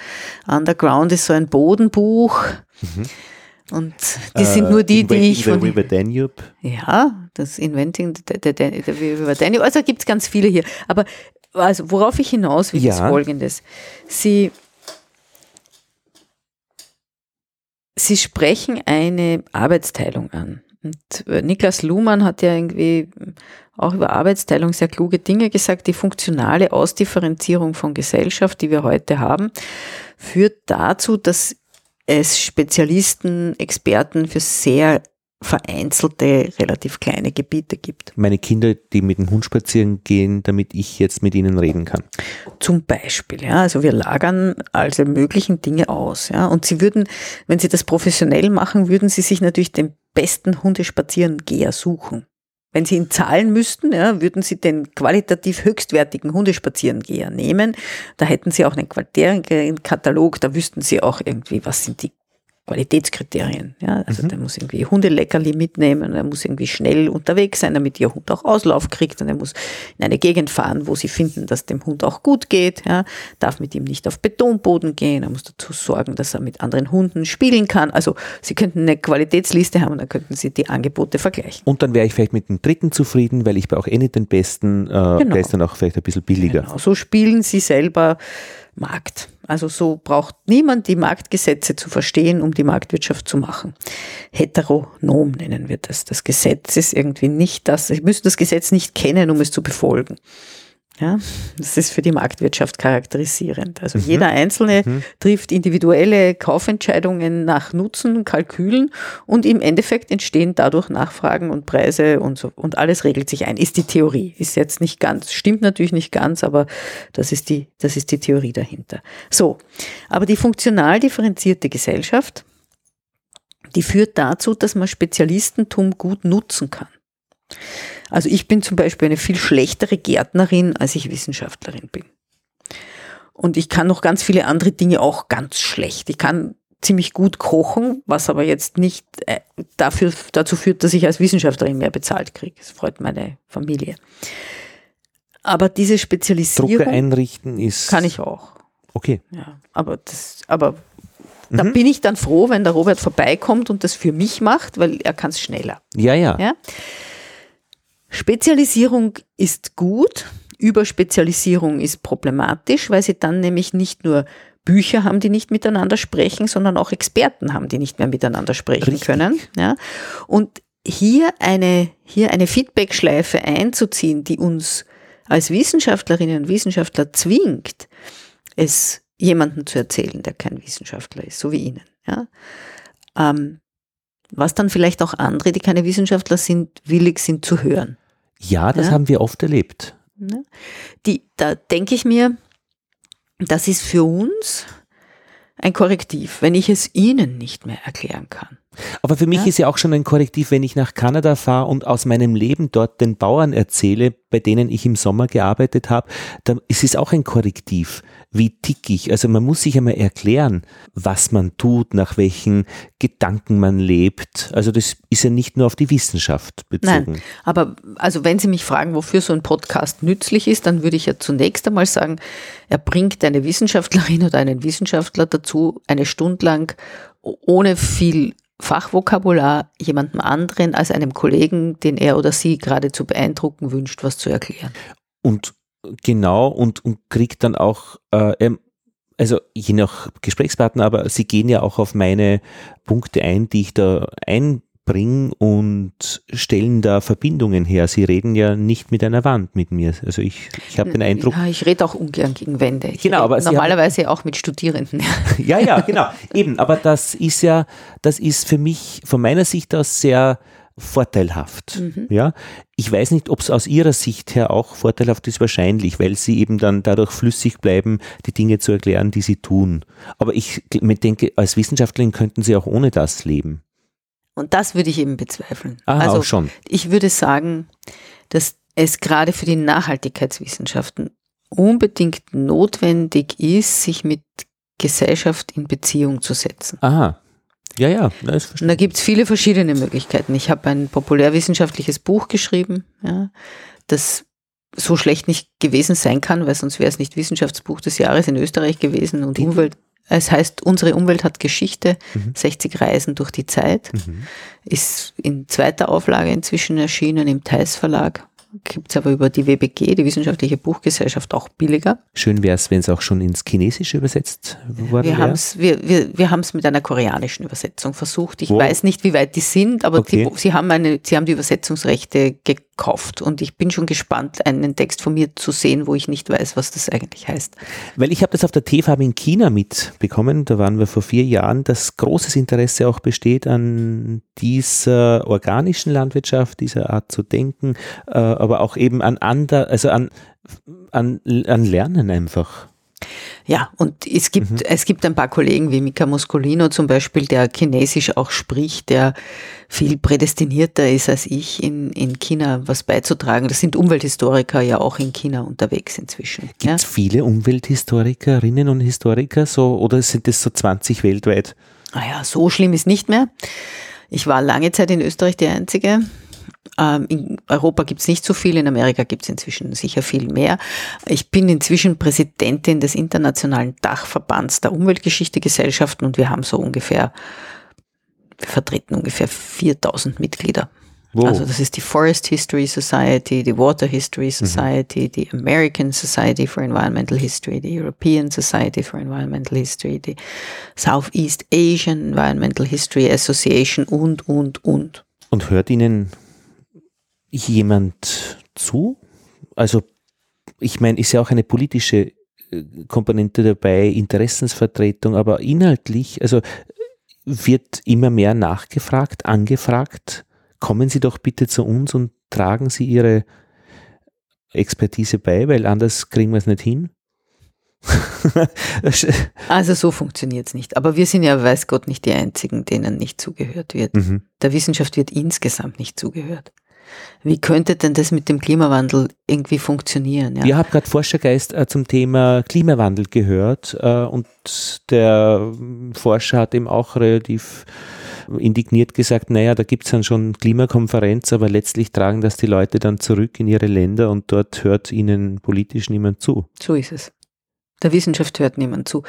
Underground ist so ein Bodenbuch. Und die sind nur die, die ich von... River Danube. Ja, das Inventing the River Danube. Also gibt es ganz viele hier. Aber also, worauf ich hinaus will, ist Folgendes. Sie sprechen eine Arbeitsteilung an. Und Niklas Luhmann hat ja irgendwie auch über Arbeitsteilung sehr kluge Dinge gesagt. Die funktionale Ausdifferenzierung von Gesellschaft, die wir heute haben, führt dazu, dass es Spezialisten, Experten für sehr vereinzelte, relativ kleine Gebiete gibt. Meine Kinder, die mit dem Hund spazieren gehen, damit ich jetzt mit ihnen reden kann. Zum Beispiel, ja. Also wir lagern alle möglichen Dinge aus, ja. Und sie würden, wenn sie das professionell machen, würden sie sich natürlich den besten Hundespazierengeher suchen. Wenn sie ihn zahlen müssten, ja, würden sie den qualitativ höchstwertigen Hundespazierengeher nehmen. Da hätten sie auch einen Kriterienkatalog, da wüssten sie auch irgendwie, was sind die Qualitätskriterien. Ja, also der muss irgendwie Hundeleckerli mitnehmen, er muss irgendwie schnell unterwegs sein, damit ihr Hund auch Auslauf kriegt, und er muss in eine Gegend fahren, wo sie finden, dass dem Hund auch gut geht, ja, darf mit ihm nicht auf Betonboden gehen, er muss dazu sorgen, dass er mit anderen Hunden spielen kann. Also sie könnten eine Qualitätsliste haben und dann könnten sie die Angebote vergleichen. Und dann wäre ich vielleicht mit dem dritten zufrieden, weil ich brauche eh nicht den besten, genau. Der ist dann auch vielleicht ein bisschen billiger. Genau. So spielen sie selber Markt. Also so braucht niemand die Marktgesetze zu verstehen, um die Marktwirtschaft zu machen. Heteronom nennen wir das. Das Gesetz ist irgendwie nicht das. Sie müssen das Gesetz nicht kennen, um es zu befolgen. Ja, das ist für die Marktwirtschaft charakterisierend. Also jeder Einzelne trifft individuelle Kaufentscheidungen nach Nutzen, Kalkülen, und im Endeffekt entstehen dadurch Nachfragen und Preise und so. Und alles regelt sich ein. Ist die Theorie. Ist jetzt nicht ganz, stimmt natürlich nicht ganz, aber das ist die Theorie dahinter. So. Aber die funktional differenzierte Gesellschaft, die führt dazu, dass man Spezialistentum gut nutzen kann. Also ich bin zum Beispiel eine viel schlechtere Gärtnerin, als ich Wissenschaftlerin bin. Und ich kann noch ganz viele andere Dinge auch ganz schlecht. Ich kann ziemlich gut kochen, was aber jetzt nicht dazu führt, dass ich als Wissenschaftlerin mehr bezahlt kriege. Das freut meine Familie. Aber diese Spezialisierung Drucker einrichten ist kann ich auch. Okay. Ja, Da bin ich dann froh, wenn der Robert vorbeikommt und das für mich macht, weil er kann es schneller. Ja. Spezialisierung ist gut, Überspezialisierung ist problematisch, weil sie dann nämlich nicht nur Bücher haben, die nicht miteinander sprechen, sondern auch Experten haben, die nicht mehr miteinander sprechen Richtig. Können. Ja. Und hier eine Feedbackschleife einzuziehen, die uns als Wissenschaftlerinnen und Wissenschaftler zwingt, es jemanden zu erzählen, der kein Wissenschaftler ist, so wie Ihnen. Ja. Was dann vielleicht auch andere, die keine Wissenschaftler sind, willig sind zu hören. Ja, das haben wir oft erlebt. Da denke ich mir, das ist für uns ein Korrektiv, wenn ich es Ihnen nicht mehr erklären kann. Aber für mich ist ja auch schon ein Korrektiv, wenn ich nach Kanada fahre und aus meinem Leben dort den Bauern erzähle, bei denen ich im Sommer gearbeitet habe, dann ist es auch ein Korrektiv. Wie tick ich? Also man muss sich einmal erklären, was man tut, nach welchen Gedanken man lebt. Also das ist ja nicht nur auf die Wissenschaft bezogen. Nein, aber also wenn Sie mich fragen, wofür so ein Podcast nützlich ist, dann würde ich ja zunächst einmal sagen, er bringt eine Wissenschaftlerin oder einen Wissenschaftler dazu, eine Stunde lang ohne viel Fachvokabular jemandem anderen als einem Kollegen, den er oder sie gerade zu beeindrucken wünscht, was zu erklären. Und kriegt dann auch, also je nach Gesprächspartner, aber sie gehen ja auch auf meine Punkte ein, die ich da einbringe, und stellen da Verbindungen her. Sie reden ja nicht mit einer Wand mit mir. Also ich habe den Eindruck. Ja, ich rede auch ungern gegen Wände. Genau, aber normalerweise auch mit Studierenden. Ja, genau. Eben, aber das ist für mich, von meiner Sicht aus, sehr vorteilhaft. Ja? Ich weiß nicht, ob es aus Ihrer Sicht her auch vorteilhaft ist, wahrscheinlich, weil Sie eben dann dadurch flüssig bleiben, die Dinge zu erklären, die Sie tun. Aber ich denke, als Wissenschaftlerin könnten Sie auch ohne das leben. Und das würde ich eben bezweifeln. Aha, also auch schon. Ich würde sagen, dass es gerade für die Nachhaltigkeitswissenschaften unbedingt notwendig ist, sich mit Gesellschaft in Beziehung zu setzen. Aha. Ja, das verstehe ich. Und da gibt es viele verschiedene Möglichkeiten. Ich habe ein populärwissenschaftliches Buch geschrieben, ja, das so schlecht nicht gewesen sein kann, weil sonst wäre es nicht Wissenschaftsbuch des Jahres in Österreich gewesen. Und es heißt, Unsere Umwelt hat Geschichte, 60 Reisen durch die Zeit, ist in zweiter Auflage inzwischen erschienen im Theis Verlag. Gibt es aber über die WBG, die Wissenschaftliche Buchgesellschaft, auch billiger. Schön wäre es, wenn es auch schon ins Chinesische übersetzt worden wäre. Wir haben es mit einer koreanischen Übersetzung versucht. Ich weiß nicht, wie weit die sind, aber sie haben die Übersetzungsrechte gekauft. Und ich bin schon gespannt, einen Text von mir zu sehen, wo ich nicht weiß, was das eigentlich heißt. Weil ich habe das auf der TFAB in China mitbekommen. Da waren wir vor 4 Jahren, dass großes Interesse auch besteht an dieser organischen Landwirtschaft, dieser Art zu denken, aber auch eben an Lernen einfach. Ja, und es gibt ein paar Kollegen wie Mika Muscolino zum Beispiel, der Chinesisch auch spricht, der viel prädestinierter ist als ich in China was beizutragen. Das sind Umwelthistoriker ja auch in China unterwegs inzwischen. Gibt es viele Umwelthistorikerinnen und Historiker so, oder sind es so 20 weltweit? Naja, so schlimm ist nicht mehr. Ich war lange Zeit in Österreich die Einzige. In Europa gibt es nicht so viel, in Amerika gibt es inzwischen sicher viel mehr. Ich bin inzwischen Präsidentin des Internationalen Dachverbands der Umweltgeschichte-Gesellschaften und wir haben wir vertreten ungefähr 4000 Mitglieder. Wow. Also das ist die Forest History Society, die Water History Society, die American Society for Environmental History, die European Society for Environmental History, die Southeast Asian Environmental History Association und. Und hört Ihnen jemand zu? Also ich meine, ist ja auch eine politische Komponente dabei, Interessensvertretung, aber inhaltlich, also wird immer mehr nachgefragt, angefragt, kommen Sie doch bitte zu uns und tragen Sie Ihre Expertise bei, weil anders kriegen wir es nicht hin. Also so funktioniert es nicht. Aber wir sind ja, weiß Gott, nicht die Einzigen, denen nicht zugehört wird. Der Wissenschaft wird insgesamt nicht zugehört. Wie könnte denn das mit dem Klimawandel irgendwie funktionieren? Ja? Ich habe gerade Forschergeist zum Thema Klimawandel gehört und der Forscher hat eben auch relativ indigniert gesagt, naja, da gibt es dann schon Klimakonferenz, aber letztlich tragen das die Leute dann zurück in ihre Länder und dort hört ihnen politisch niemand zu. So ist es. Der Wissenschaft hört niemand zu.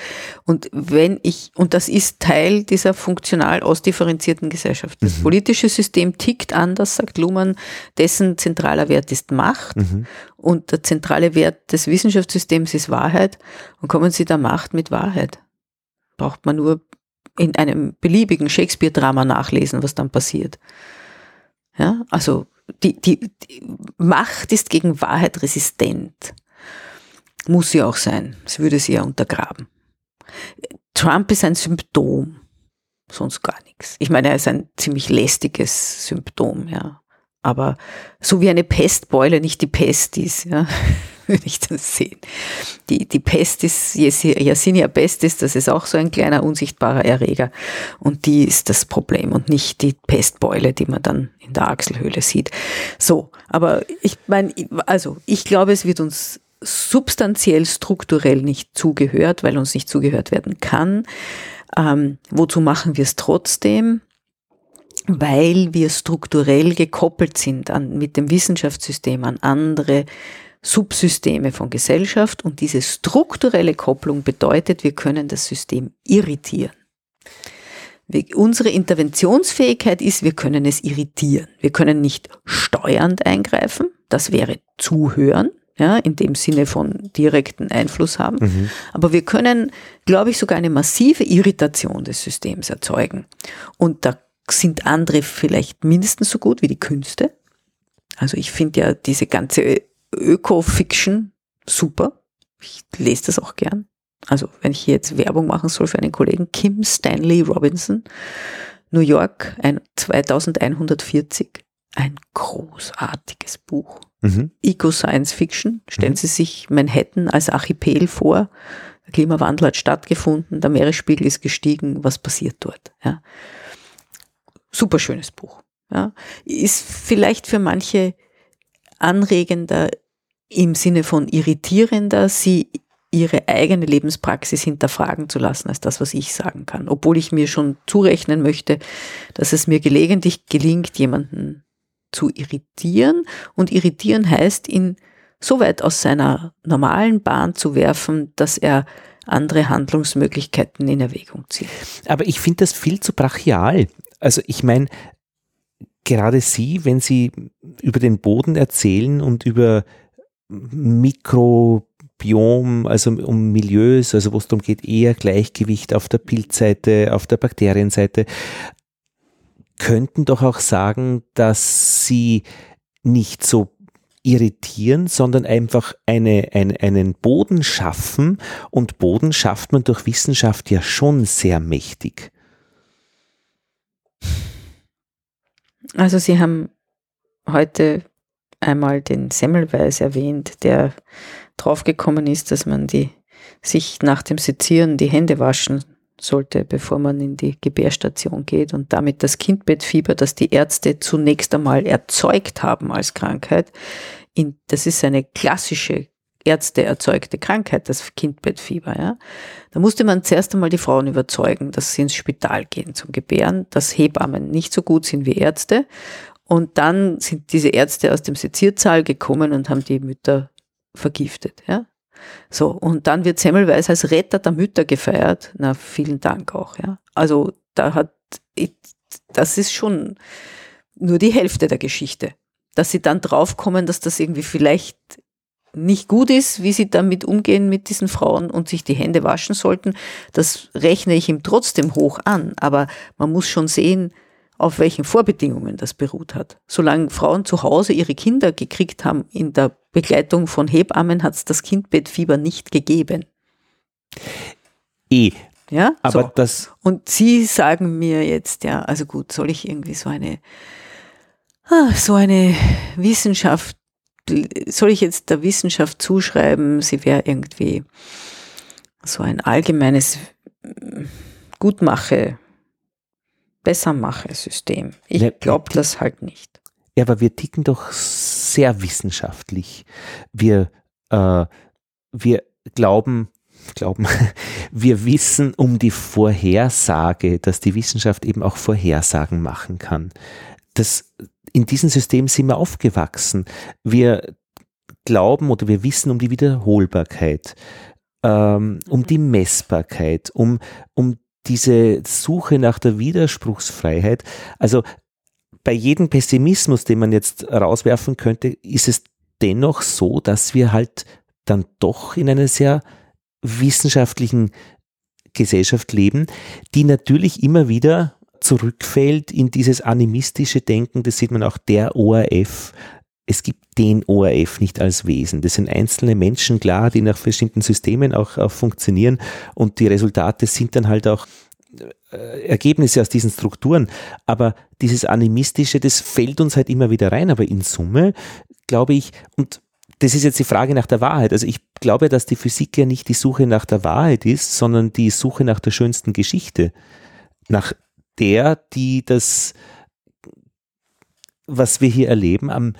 Und das ist Teil dieser funktional ausdifferenzierten Gesellschaft. Das politische System tickt anders, sagt Luhmann, dessen zentraler Wert ist Macht und der zentrale Wert des Wissenschaftssystems ist Wahrheit. Und kommen Sie der Macht mit Wahrheit? Braucht man nur in einem beliebigen Shakespeare-Drama nachlesen, was dann passiert. Ja, also die Macht ist gegen Wahrheit resistent. Muss sie auch sein. Es würde sie ja untergraben. Trump ist ein Symptom, sonst gar nichts. Ich meine, er ist ein ziemlich lästiges Symptom, ja. Aber so wie eine Pestbeule nicht die Pest ist, ja, würde ich das sehen. Die Pest ist, Yersinia pestis, das ist auch so ein kleiner unsichtbarer Erreger. Und die ist das Problem und nicht die Pestbeule, die man dann in der Achselhöhle sieht. So, aber ich meine, also ich glaube, es wird uns substanziell, strukturell nicht zugehört, weil uns nicht zugehört werden kann. Wozu machen wir es trotzdem? Weil wir strukturell gekoppelt sind mit dem Wissenschaftssystem an andere Subsysteme von Gesellschaft und diese strukturelle Kopplung bedeutet, wir können das System irritieren. Unsere Interventionsfähigkeit ist, wir können es irritieren. Wir können nicht steuernd eingreifen, das wäre zuhören. Ja, in dem Sinne von direkten Einfluss haben. Aber wir können, glaube ich, sogar eine massive Irritation des Systems erzeugen. Und da sind andere vielleicht mindestens so gut wie die Künste. Also ich finde ja diese ganze Öko-Fiction super. Ich lese das auch gern. Also wenn ich jetzt Werbung machen soll für einen Kollegen, Kim Stanley Robinson, New York 2140. Ein großartiges Buch. Eco-Science-Fiction. Stellen Sie sich Manhattan als Archipel vor. Der Klimawandel hat stattgefunden, der Meeresspiegel ist gestiegen. Was passiert dort? Ja. Superschönes Buch. Ja. Ist vielleicht für manche anregender im Sinne von irritierender, sie ihre eigene Lebenspraxis hinterfragen zu lassen, als das, was ich sagen kann. Obwohl ich mir schon zurechnen möchte, dass es mir gelegentlich gelingt, jemanden zu irritieren. Und irritieren heißt, ihn so weit aus seiner normalen Bahn zu werfen, dass er andere Handlungsmöglichkeiten in Erwägung zieht. Aber ich finde das viel zu brachial. Also ich meine, gerade Sie, wenn Sie über den Boden erzählen und über Mikrobiom, also um Milieus, also wo es darum geht, eher Gleichgewicht auf der Pilzseite, auf der Bakterienseite, könnten doch auch sagen, dass Sie nicht so irritieren, sondern einfach einen Boden schaffen, und Boden schafft man durch Wissenschaft ja schon sehr mächtig. Also Sie haben heute einmal den Semmelweis erwähnt, der draufgekommen ist, dass man sich nach dem Sezieren die Hände waschen sollte, bevor man in die Gebärstation geht, und damit das Kindbettfieber, das die Ärzte zunächst einmal erzeugt haben als Krankheit, das ist eine klassische Ärzte erzeugte Krankheit, das Kindbettfieber. Ja? Da musste man zuerst einmal die Frauen überzeugen, dass sie ins Spital gehen zum Gebären, dass Hebammen nicht so gut sind wie Ärzte, und dann sind diese Ärzte aus dem Seziersaal gekommen und haben die Mütter vergiftet, ja. So, und dann wird Semmelweis als Retter der Mütter gefeiert. Na, vielen Dank auch, ja. Also, das ist schon nur die Hälfte der Geschichte. Dass sie dann draufkommen, dass das irgendwie vielleicht nicht gut ist, wie sie damit umgehen mit diesen Frauen und sich die Hände waschen sollten, das rechne ich ihm trotzdem hoch an. Aber man muss schon sehen, auf welchen Vorbedingungen das beruht hat. Solange Frauen zu Hause ihre Kinder gekriegt haben in der Begleitung von Hebammen, hat es das Kindbettfieber nicht gegeben. Ja, aber so. Und Sie sagen mir jetzt, ja, also gut, soll ich irgendwie so eine Wissenschaft, soll ich jetzt der Wissenschaft zuschreiben, sie wäre irgendwie so ein allgemeines Bessermache-System. Ich glaube das halt nicht. Ja, aber wir ticken doch sehr wissenschaftlich. Wir glauben, wir wissen um die Vorhersage, dass die Wissenschaft eben auch Vorhersagen machen kann. In diesem System sind wir aufgewachsen. Wir glauben oder wir wissen um die Wiederholbarkeit, um die Messbarkeit, um diese Suche nach der Widerspruchsfreiheit. Also bei jedem Pessimismus, den man jetzt rauswerfen könnte, ist es dennoch so, dass wir halt dann doch in einer sehr wissenschaftlichen Gesellschaft leben, die natürlich immer wieder zurückfällt in dieses animistische Denken. Das sieht man auch, der ORF. Es gibt den ORF nicht als Wesen. Das sind einzelne Menschen, klar, die nach bestimmten Systemen auch funktionieren, und die Resultate sind dann halt auch Ergebnisse aus diesen Strukturen. Aber dieses Animistische, das fällt uns halt immer wieder rein. Aber in Summe, glaube ich, und das ist jetzt die Frage nach der Wahrheit. Also ich glaube, dass die Physik ja nicht die Suche nach der Wahrheit ist, sondern die Suche nach der schönsten Geschichte. Nach der, die das, was wir hier erleben, am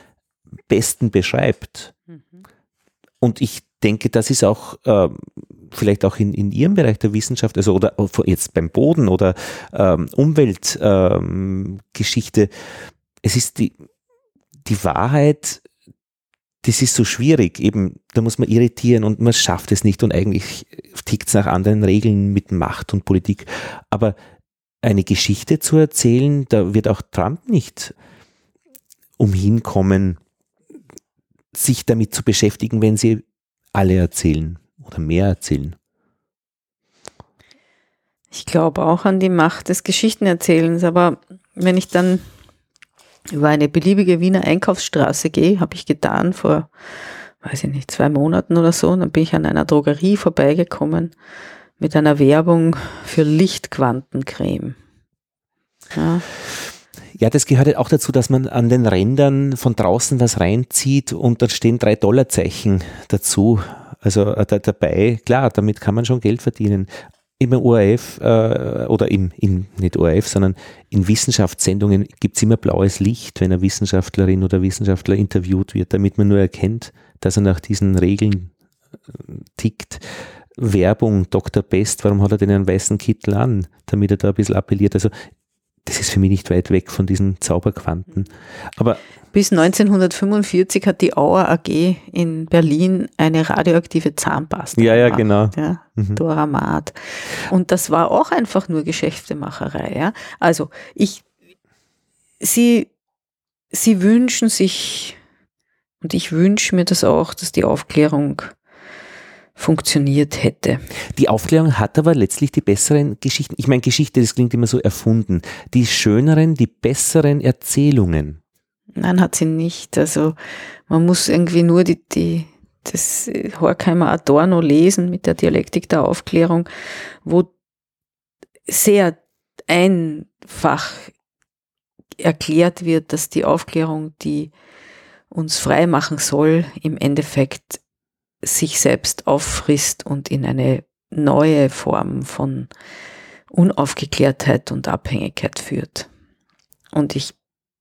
besten beschreibt. Mhm. Und ich denke, das ist auch vielleicht auch in Ihrem Bereich der Wissenschaft, also oder jetzt beim Boden oder Umweltgeschichte, es ist die Wahrheit, das ist so schwierig, eben, da muss man irritieren und man schafft es nicht und eigentlich tickt es nach anderen Regeln mit Macht und Politik. Aber eine Geschichte zu erzählen, da wird auch Trump nicht umhin kommen, sich damit zu beschäftigen, wenn sie alle erzählen oder mehr erzählen. Ich glaube auch an die Macht des Geschichtenerzählens, aber wenn ich dann über eine beliebige Wiener Einkaufsstraße gehe, habe ich getan vor, weiß ich nicht, 2 Monaten oder so, und dann bin ich an einer Drogerie vorbeigekommen mit einer Werbung für Lichtquantencreme. Ja. Ja, das gehört halt auch dazu, dass man an den Rändern von draußen was reinzieht und dann stehen $3 dazu, also dabei. Klar, damit kann man schon Geld verdienen. Im ORF oder nicht ORF, sondern in Wissenschaftssendungen gibt es immer blaues Licht, wenn eine Wissenschaftlerin oder Wissenschaftler interviewt wird, damit man nur erkennt, dass er nach diesen Regeln tickt. Werbung, Dr. Best, warum hat er denn einen weißen Kittel an, damit er da ein bisschen appelliert. Also das ist für mich nicht weit weg von diesen Zauberquanten. Aber bis 1945 hat die Auer AG in Berlin eine radioaktive Zahnpasta gemacht. Genau. Ja, mhm. Doramat. Und das war auch einfach nur Geschäftemacherei. Ja? Also Sie sie wünschen sich, und ich wünsche mir das auch, dass die Aufklärung funktioniert hätte. Die Aufklärung hat aber letztlich die besseren Geschichten, ich meine Geschichte, das klingt immer so erfunden, die schöneren, die besseren Erzählungen. Nein, hat sie nicht. Also man muss irgendwie nur das Horkheimer Adorno lesen mit der Dialektik der Aufklärung, wo sehr einfach erklärt wird, dass die Aufklärung, die uns frei machen soll, im Endeffekt sich selbst auffrisst und in eine neue Form von Unaufgeklärtheit und Abhängigkeit führt. Und ich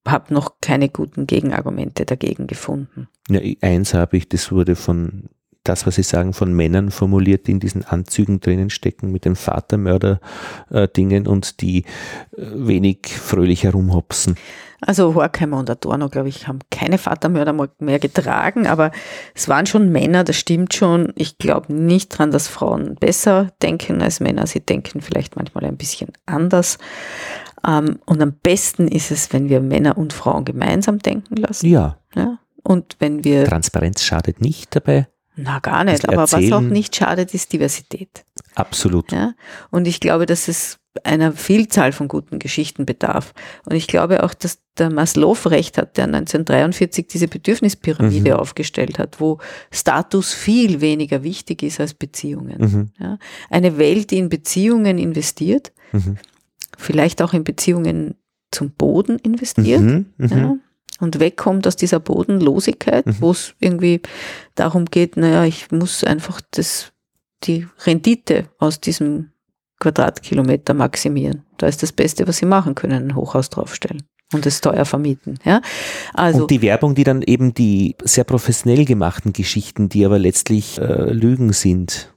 habe noch keine guten Gegenargumente dagegen gefunden. Ja, eins habe ich, das wurde von, das, was Sie sagen, von Männern formuliert, die in diesen Anzügen drinnen stecken mit den Vatermörder-Dingen und die wenig fröhlich herumhopsen. Also Horkheimer und Adorno, glaube ich, haben keine Vatermörder mehr getragen, aber es waren schon Männer, das stimmt schon. Ich glaube nicht dran, dass Frauen besser denken als Männer. Sie denken vielleicht manchmal ein bisschen anders. Und am besten ist es, wenn wir Männer und Frauen gemeinsam denken lassen. Ja. Und wenn wir Transparenz schadet nicht dabei. Na, gar nicht. Aber was auch nicht schadet, ist Diversität. Absolut. Ja? Und ich glaube, dass es einer Vielzahl von guten Geschichten bedarf. Und ich glaube auch, dass der Maslow recht hat, der 1943 diese Bedürfnispyramide aufgestellt hat, wo Status viel weniger wichtig ist als Beziehungen. Ja? Eine Welt, die in Beziehungen investiert, vielleicht auch in Beziehungen zum Boden investiert, ja? Und wegkommt aus dieser Bodenlosigkeit, wo es irgendwie darum geht, naja, ich muss einfach die Rendite aus diesem Quadratkilometer maximieren. Da ist das Beste, was sie machen können, ein Hochhaus draufstellen und es teuer vermieten. Ja? Also und die Werbung, die dann eben die sehr professionell gemachten Geschichten, die aber letztlich Lügen sind,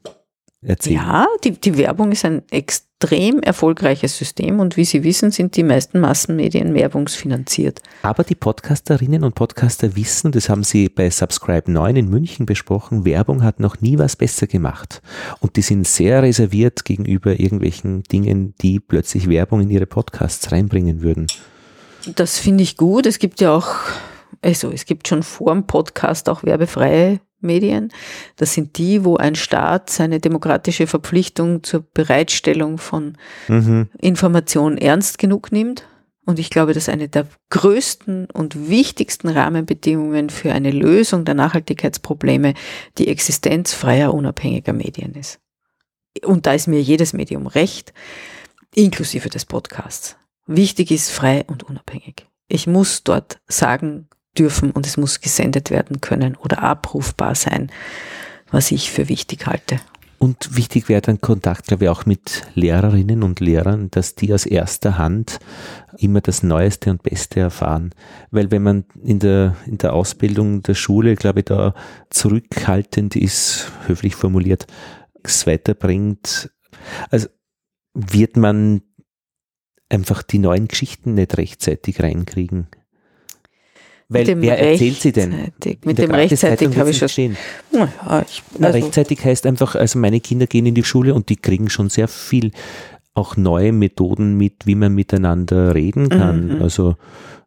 erzählen. Ja, die Werbung ist ein extrem erfolgreiches System und wie Sie wissen, sind die meisten Massenmedien werbungsfinanziert. Aber die Podcasterinnen und Podcaster wissen, das haben Sie bei Subscribe 9 in München besprochen, Werbung hat noch nie was besser gemacht. Und die sind sehr reserviert gegenüber irgendwelchen Dingen, die plötzlich Werbung in ihre Podcasts reinbringen würden. Das finde ich gut. Es gibt ja auch, also es gibt schon vor dem Podcast auch werbefreie Medien. Das sind die, wo ein Staat seine demokratische Verpflichtung zur Bereitstellung von Information ernst genug nimmt. Und ich glaube, dass eine der größten und wichtigsten Rahmenbedingungen für eine Lösung der Nachhaltigkeitsprobleme die Existenz freier, unabhängiger Medien ist. Und da ist mir jedes Medium recht, inklusive des Podcasts. Wichtig ist frei und unabhängig. Ich muss dort sagen dürfen und es muss gesendet werden können oder abrufbar sein, was ich für wichtig halte. Und wichtig wäre dann Kontakt, glaube ich, auch mit Lehrerinnen und Lehrern, dass die aus erster Hand immer das Neueste und Beste erfahren. Weil wenn man in der Ausbildung der Schule, glaube ich, da zurückhaltend ist, höflich formuliert, es weiterbringt, also wird man einfach die neuen Geschichten nicht rechtzeitig reinkriegen. Weil wer erzählt sie denn? Mit dem rechtzeitig habe ich schon stehen. Rechtzeitig heißt einfach, also meine Kinder gehen in die Schule und die kriegen schon sehr viel auch neue Methoden mit, wie man miteinander reden kann. Also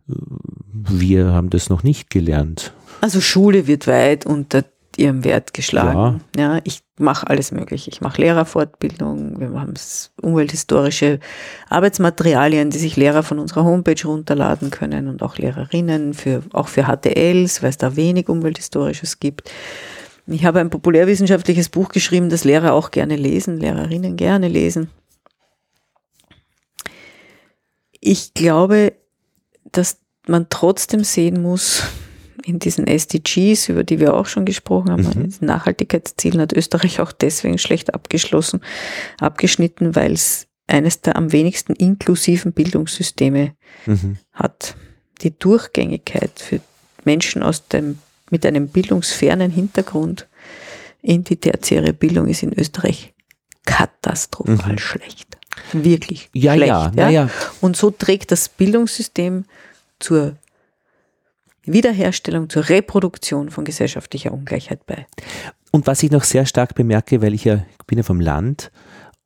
wir haben das noch nicht gelernt. Also Schule wird weit unter ihrem Wert geschlagen. Ja, ich mache alles möglich. Ich mache Lehrerfortbildung, wir haben umwelthistorische Arbeitsmaterialien, die sich Lehrer von unserer Homepage runterladen können und auch Lehrerinnen, auch für HTLs, weil es da wenig Umwelthistorisches gibt. Ich habe ein populärwissenschaftliches Buch geschrieben, das Lehrer auch gerne lesen, Lehrerinnen gerne lesen. Ich glaube, dass man trotzdem sehen muss, in diesen SDGs, über die wir auch schon gesprochen haben, in diesen Nachhaltigkeitszielen hat Österreich auch deswegen schlecht abgeschnitten, weil es eines der am wenigsten inklusiven Bildungssysteme hat. Die Durchgängigkeit für Menschen mit einem bildungsfernen Hintergrund in die tertiäre Bildung ist in Österreich katastrophal schlecht. Wirklich schlecht. Ja. Und so trägt das Bildungssystem zur Wiederherstellung, zur Reproduktion von gesellschaftlicher Ungleichheit bei. Und was ich noch sehr stark bemerke, weil ich bin ja vom Land,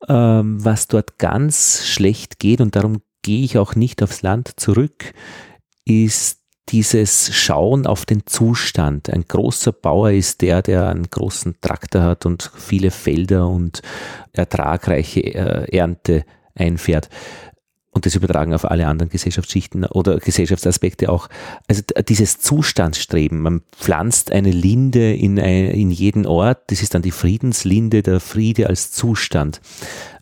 was dort ganz schlecht geht und darum gehe ich auch nicht aufs Land zurück, ist dieses Schauen auf den Zustand. Ein großer Bauer ist der, der einen großen Traktor hat und viele Felder und ertragreiche Ernte einfährt. Und das übertragen auf alle anderen Gesellschaftsschichten oder Gesellschaftsaspekte auch. Also dieses Zustandsstreben, man pflanzt eine Linde in jeden Ort, das ist dann die Friedenslinde, der Friede als Zustand.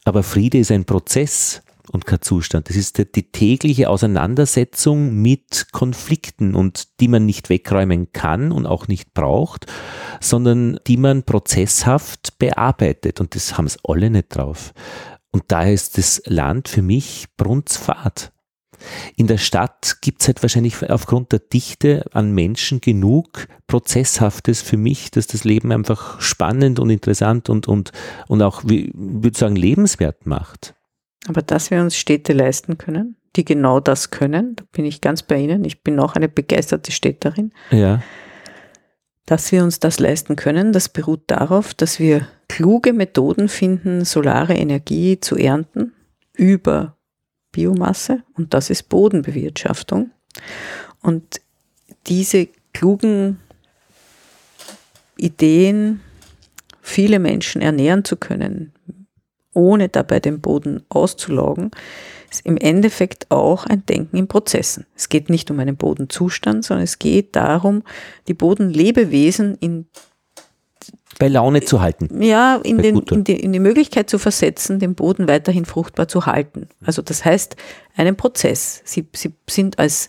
Aber Friede ist ein Prozess und kein Zustand. Das ist die tägliche Auseinandersetzung mit Konflikten, und die man nicht wegräumen kann und auch nicht braucht, sondern die man prozesshaft bearbeitet. Und das haben es alle nicht drauf. Und daher ist das Land für mich Brunsfahrt. In der Stadt gibt es halt wahrscheinlich aufgrund der Dichte an Menschen genug Prozesshaftes für mich, dass das Leben einfach spannend und interessant und auch, ich würde sagen, lebenswert macht. Aber dass wir uns Städte leisten können, die genau das können, da bin ich ganz bei Ihnen, ich bin auch eine begeisterte Städterin. Ja. Dass wir uns das leisten können, das beruht darauf, dass wir kluge Methoden finden, solare Energie zu ernten über Biomasse, und das ist Bodenbewirtschaftung. Und diese klugen Ideen, viele Menschen ernähren zu können, ohne dabei den Boden auszulaugen, ist im Endeffekt auch ein Denken in Prozessen. Es geht nicht um einen Bodenzustand, sondern es geht darum, die Bodenlebewesen bei Laune zu halten. Ja, in die Möglichkeit zu versetzen, den Boden weiterhin fruchtbar zu halten. Also das heißt, einen Prozess. Sie sind als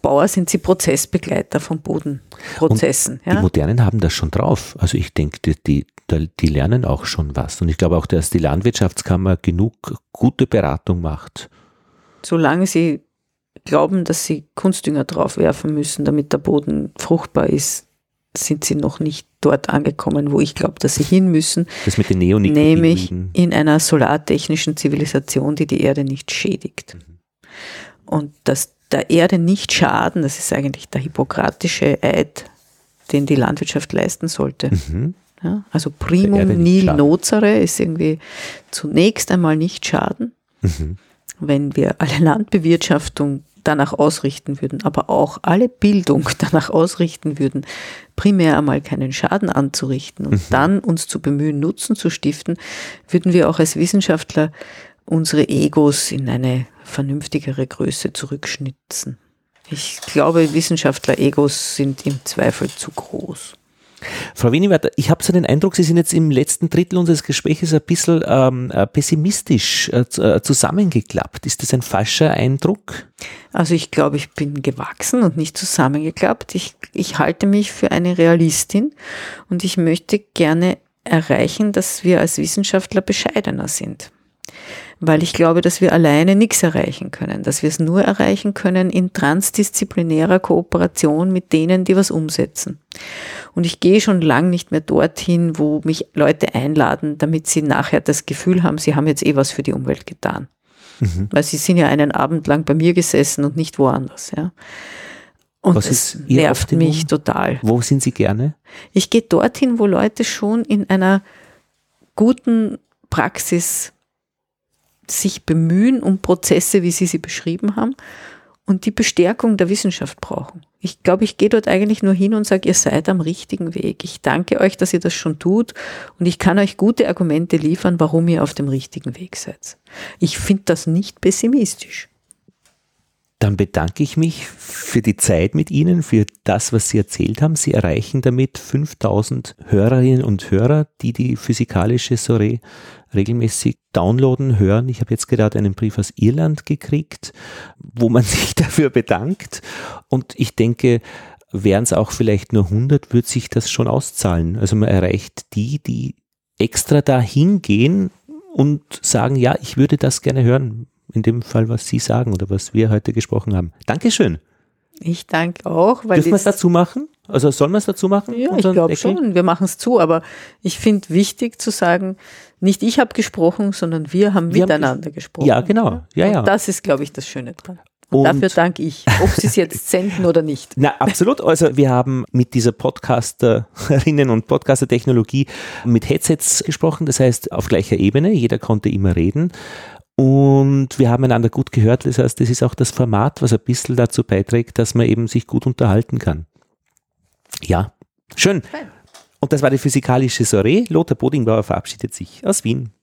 Bauer sind sie Prozessbegleiter von Bodenprozessen. Ja? Die Modernen haben das schon drauf. Also ich denke, die lernen auch schon was. Und ich glaube auch, dass die Landwirtschaftskammer genug gute Beratung macht. Solange sie glauben, dass sie Kunstdünger draufwerfen müssen, damit der Boden fruchtbar ist, sind sie noch nicht dort angekommen, wo ich glaube, dass sie hin müssen. Das mit den Neonikotinoiden. Nämlich in einer solartechnischen Zivilisation, die die Erde nicht schädigt. Mhm. Und dass der Erde nicht schaden, das ist eigentlich der hippokratische Eid, den die Landwirtschaft leisten sollte. Mhm. Ja, also primum nil nocere ist irgendwie zunächst einmal nicht schaden, wenn wir alle Landbewirtschaftung danach ausrichten würden, aber auch alle Bildung danach ausrichten würden, primär einmal keinen Schaden anzurichten und dann uns zu bemühen, Nutzen zu stiften, würden wir auch als Wissenschaftler unsere Egos in eine vernünftigere Größe zurückschnitzen. Ich glaube, Wissenschaftler-Egos sind im Zweifel zu groß. Frau Winiwert, ich habe so den Eindruck, Sie sind jetzt im letzten Drittel unseres Gesprächs ein bisschen pessimistisch zusammengeklappt. Ist das ein falscher Eindruck? Also ich glaube, ich bin gewachsen und nicht zusammengeklappt. Ich halte mich für eine Realistin und ich möchte gerne erreichen, dass wir als Wissenschaftler bescheidener sind. Weil ich glaube, dass wir alleine nichts erreichen können, dass wir es nur erreichen können in transdisziplinärer Kooperation mit denen, die was umsetzen. Und ich gehe schon lang nicht mehr dorthin, wo mich Leute einladen, damit sie nachher das Gefühl haben, sie haben jetzt eh was für die Umwelt getan. Mhm. Weil sie sind ja einen Abend lang bei mir gesessen und nicht woanders, ja. Und es nervt mich total. Wo sind Sie gerne? Ich gehe dorthin, wo Leute schon in einer guten Praxis sich bemühen um Prozesse, wie sie beschrieben haben, und die Bestärkung der Wissenschaft brauchen. Ich glaube, ich gehe dort eigentlich nur hin und sage, ihr seid am richtigen Weg. Ich danke euch, dass ihr das schon tut, und ich kann euch gute Argumente liefern, warum ihr auf dem richtigen Weg seid. Ich finde das nicht pessimistisch. Dann bedanke ich mich für die Zeit mit Ihnen, für das, was Sie erzählt haben. Sie erreichen damit 5000 Hörerinnen und Hörer, die physikalische Soiree regelmäßig downloaden, hören. Ich habe jetzt gerade einen Brief aus Irland gekriegt, wo man sich dafür bedankt. Und ich denke, wären es auch vielleicht nur 100, würde sich das schon auszahlen. Also man erreicht die extra da hingehen und sagen, ja, ich würde das gerne hören. In dem Fall, was Sie sagen oder was wir heute gesprochen haben. Dankeschön. Ich danke auch. Dürfen wir es dazu machen? Also sollen wir es dazu machen? Ja, ich glaube schon, wir machen es zu. Aber ich finde wichtig zu sagen, nicht ich habe gesprochen, sondern wir haben miteinander gesprochen. Ja, genau. Ja. Und das ist, glaube ich, das Schöne dran. Und dafür danke ich, ob Sie es jetzt senden oder nicht. Na, absolut. Also wir haben mit dieser Podcasterinnen und Podcaster-Technologie mit Headsets gesprochen. Das heißt, auf gleicher Ebene. Jeder konnte immer reden. Und wir haben einander gut gehört, das heißt, das ist auch das Format, was ein bisschen dazu beiträgt, dass man eben sich gut unterhalten kann. Ja, schön. Und das war die physikalische Soiree. Lothar Bodingbauer verabschiedet sich aus Wien.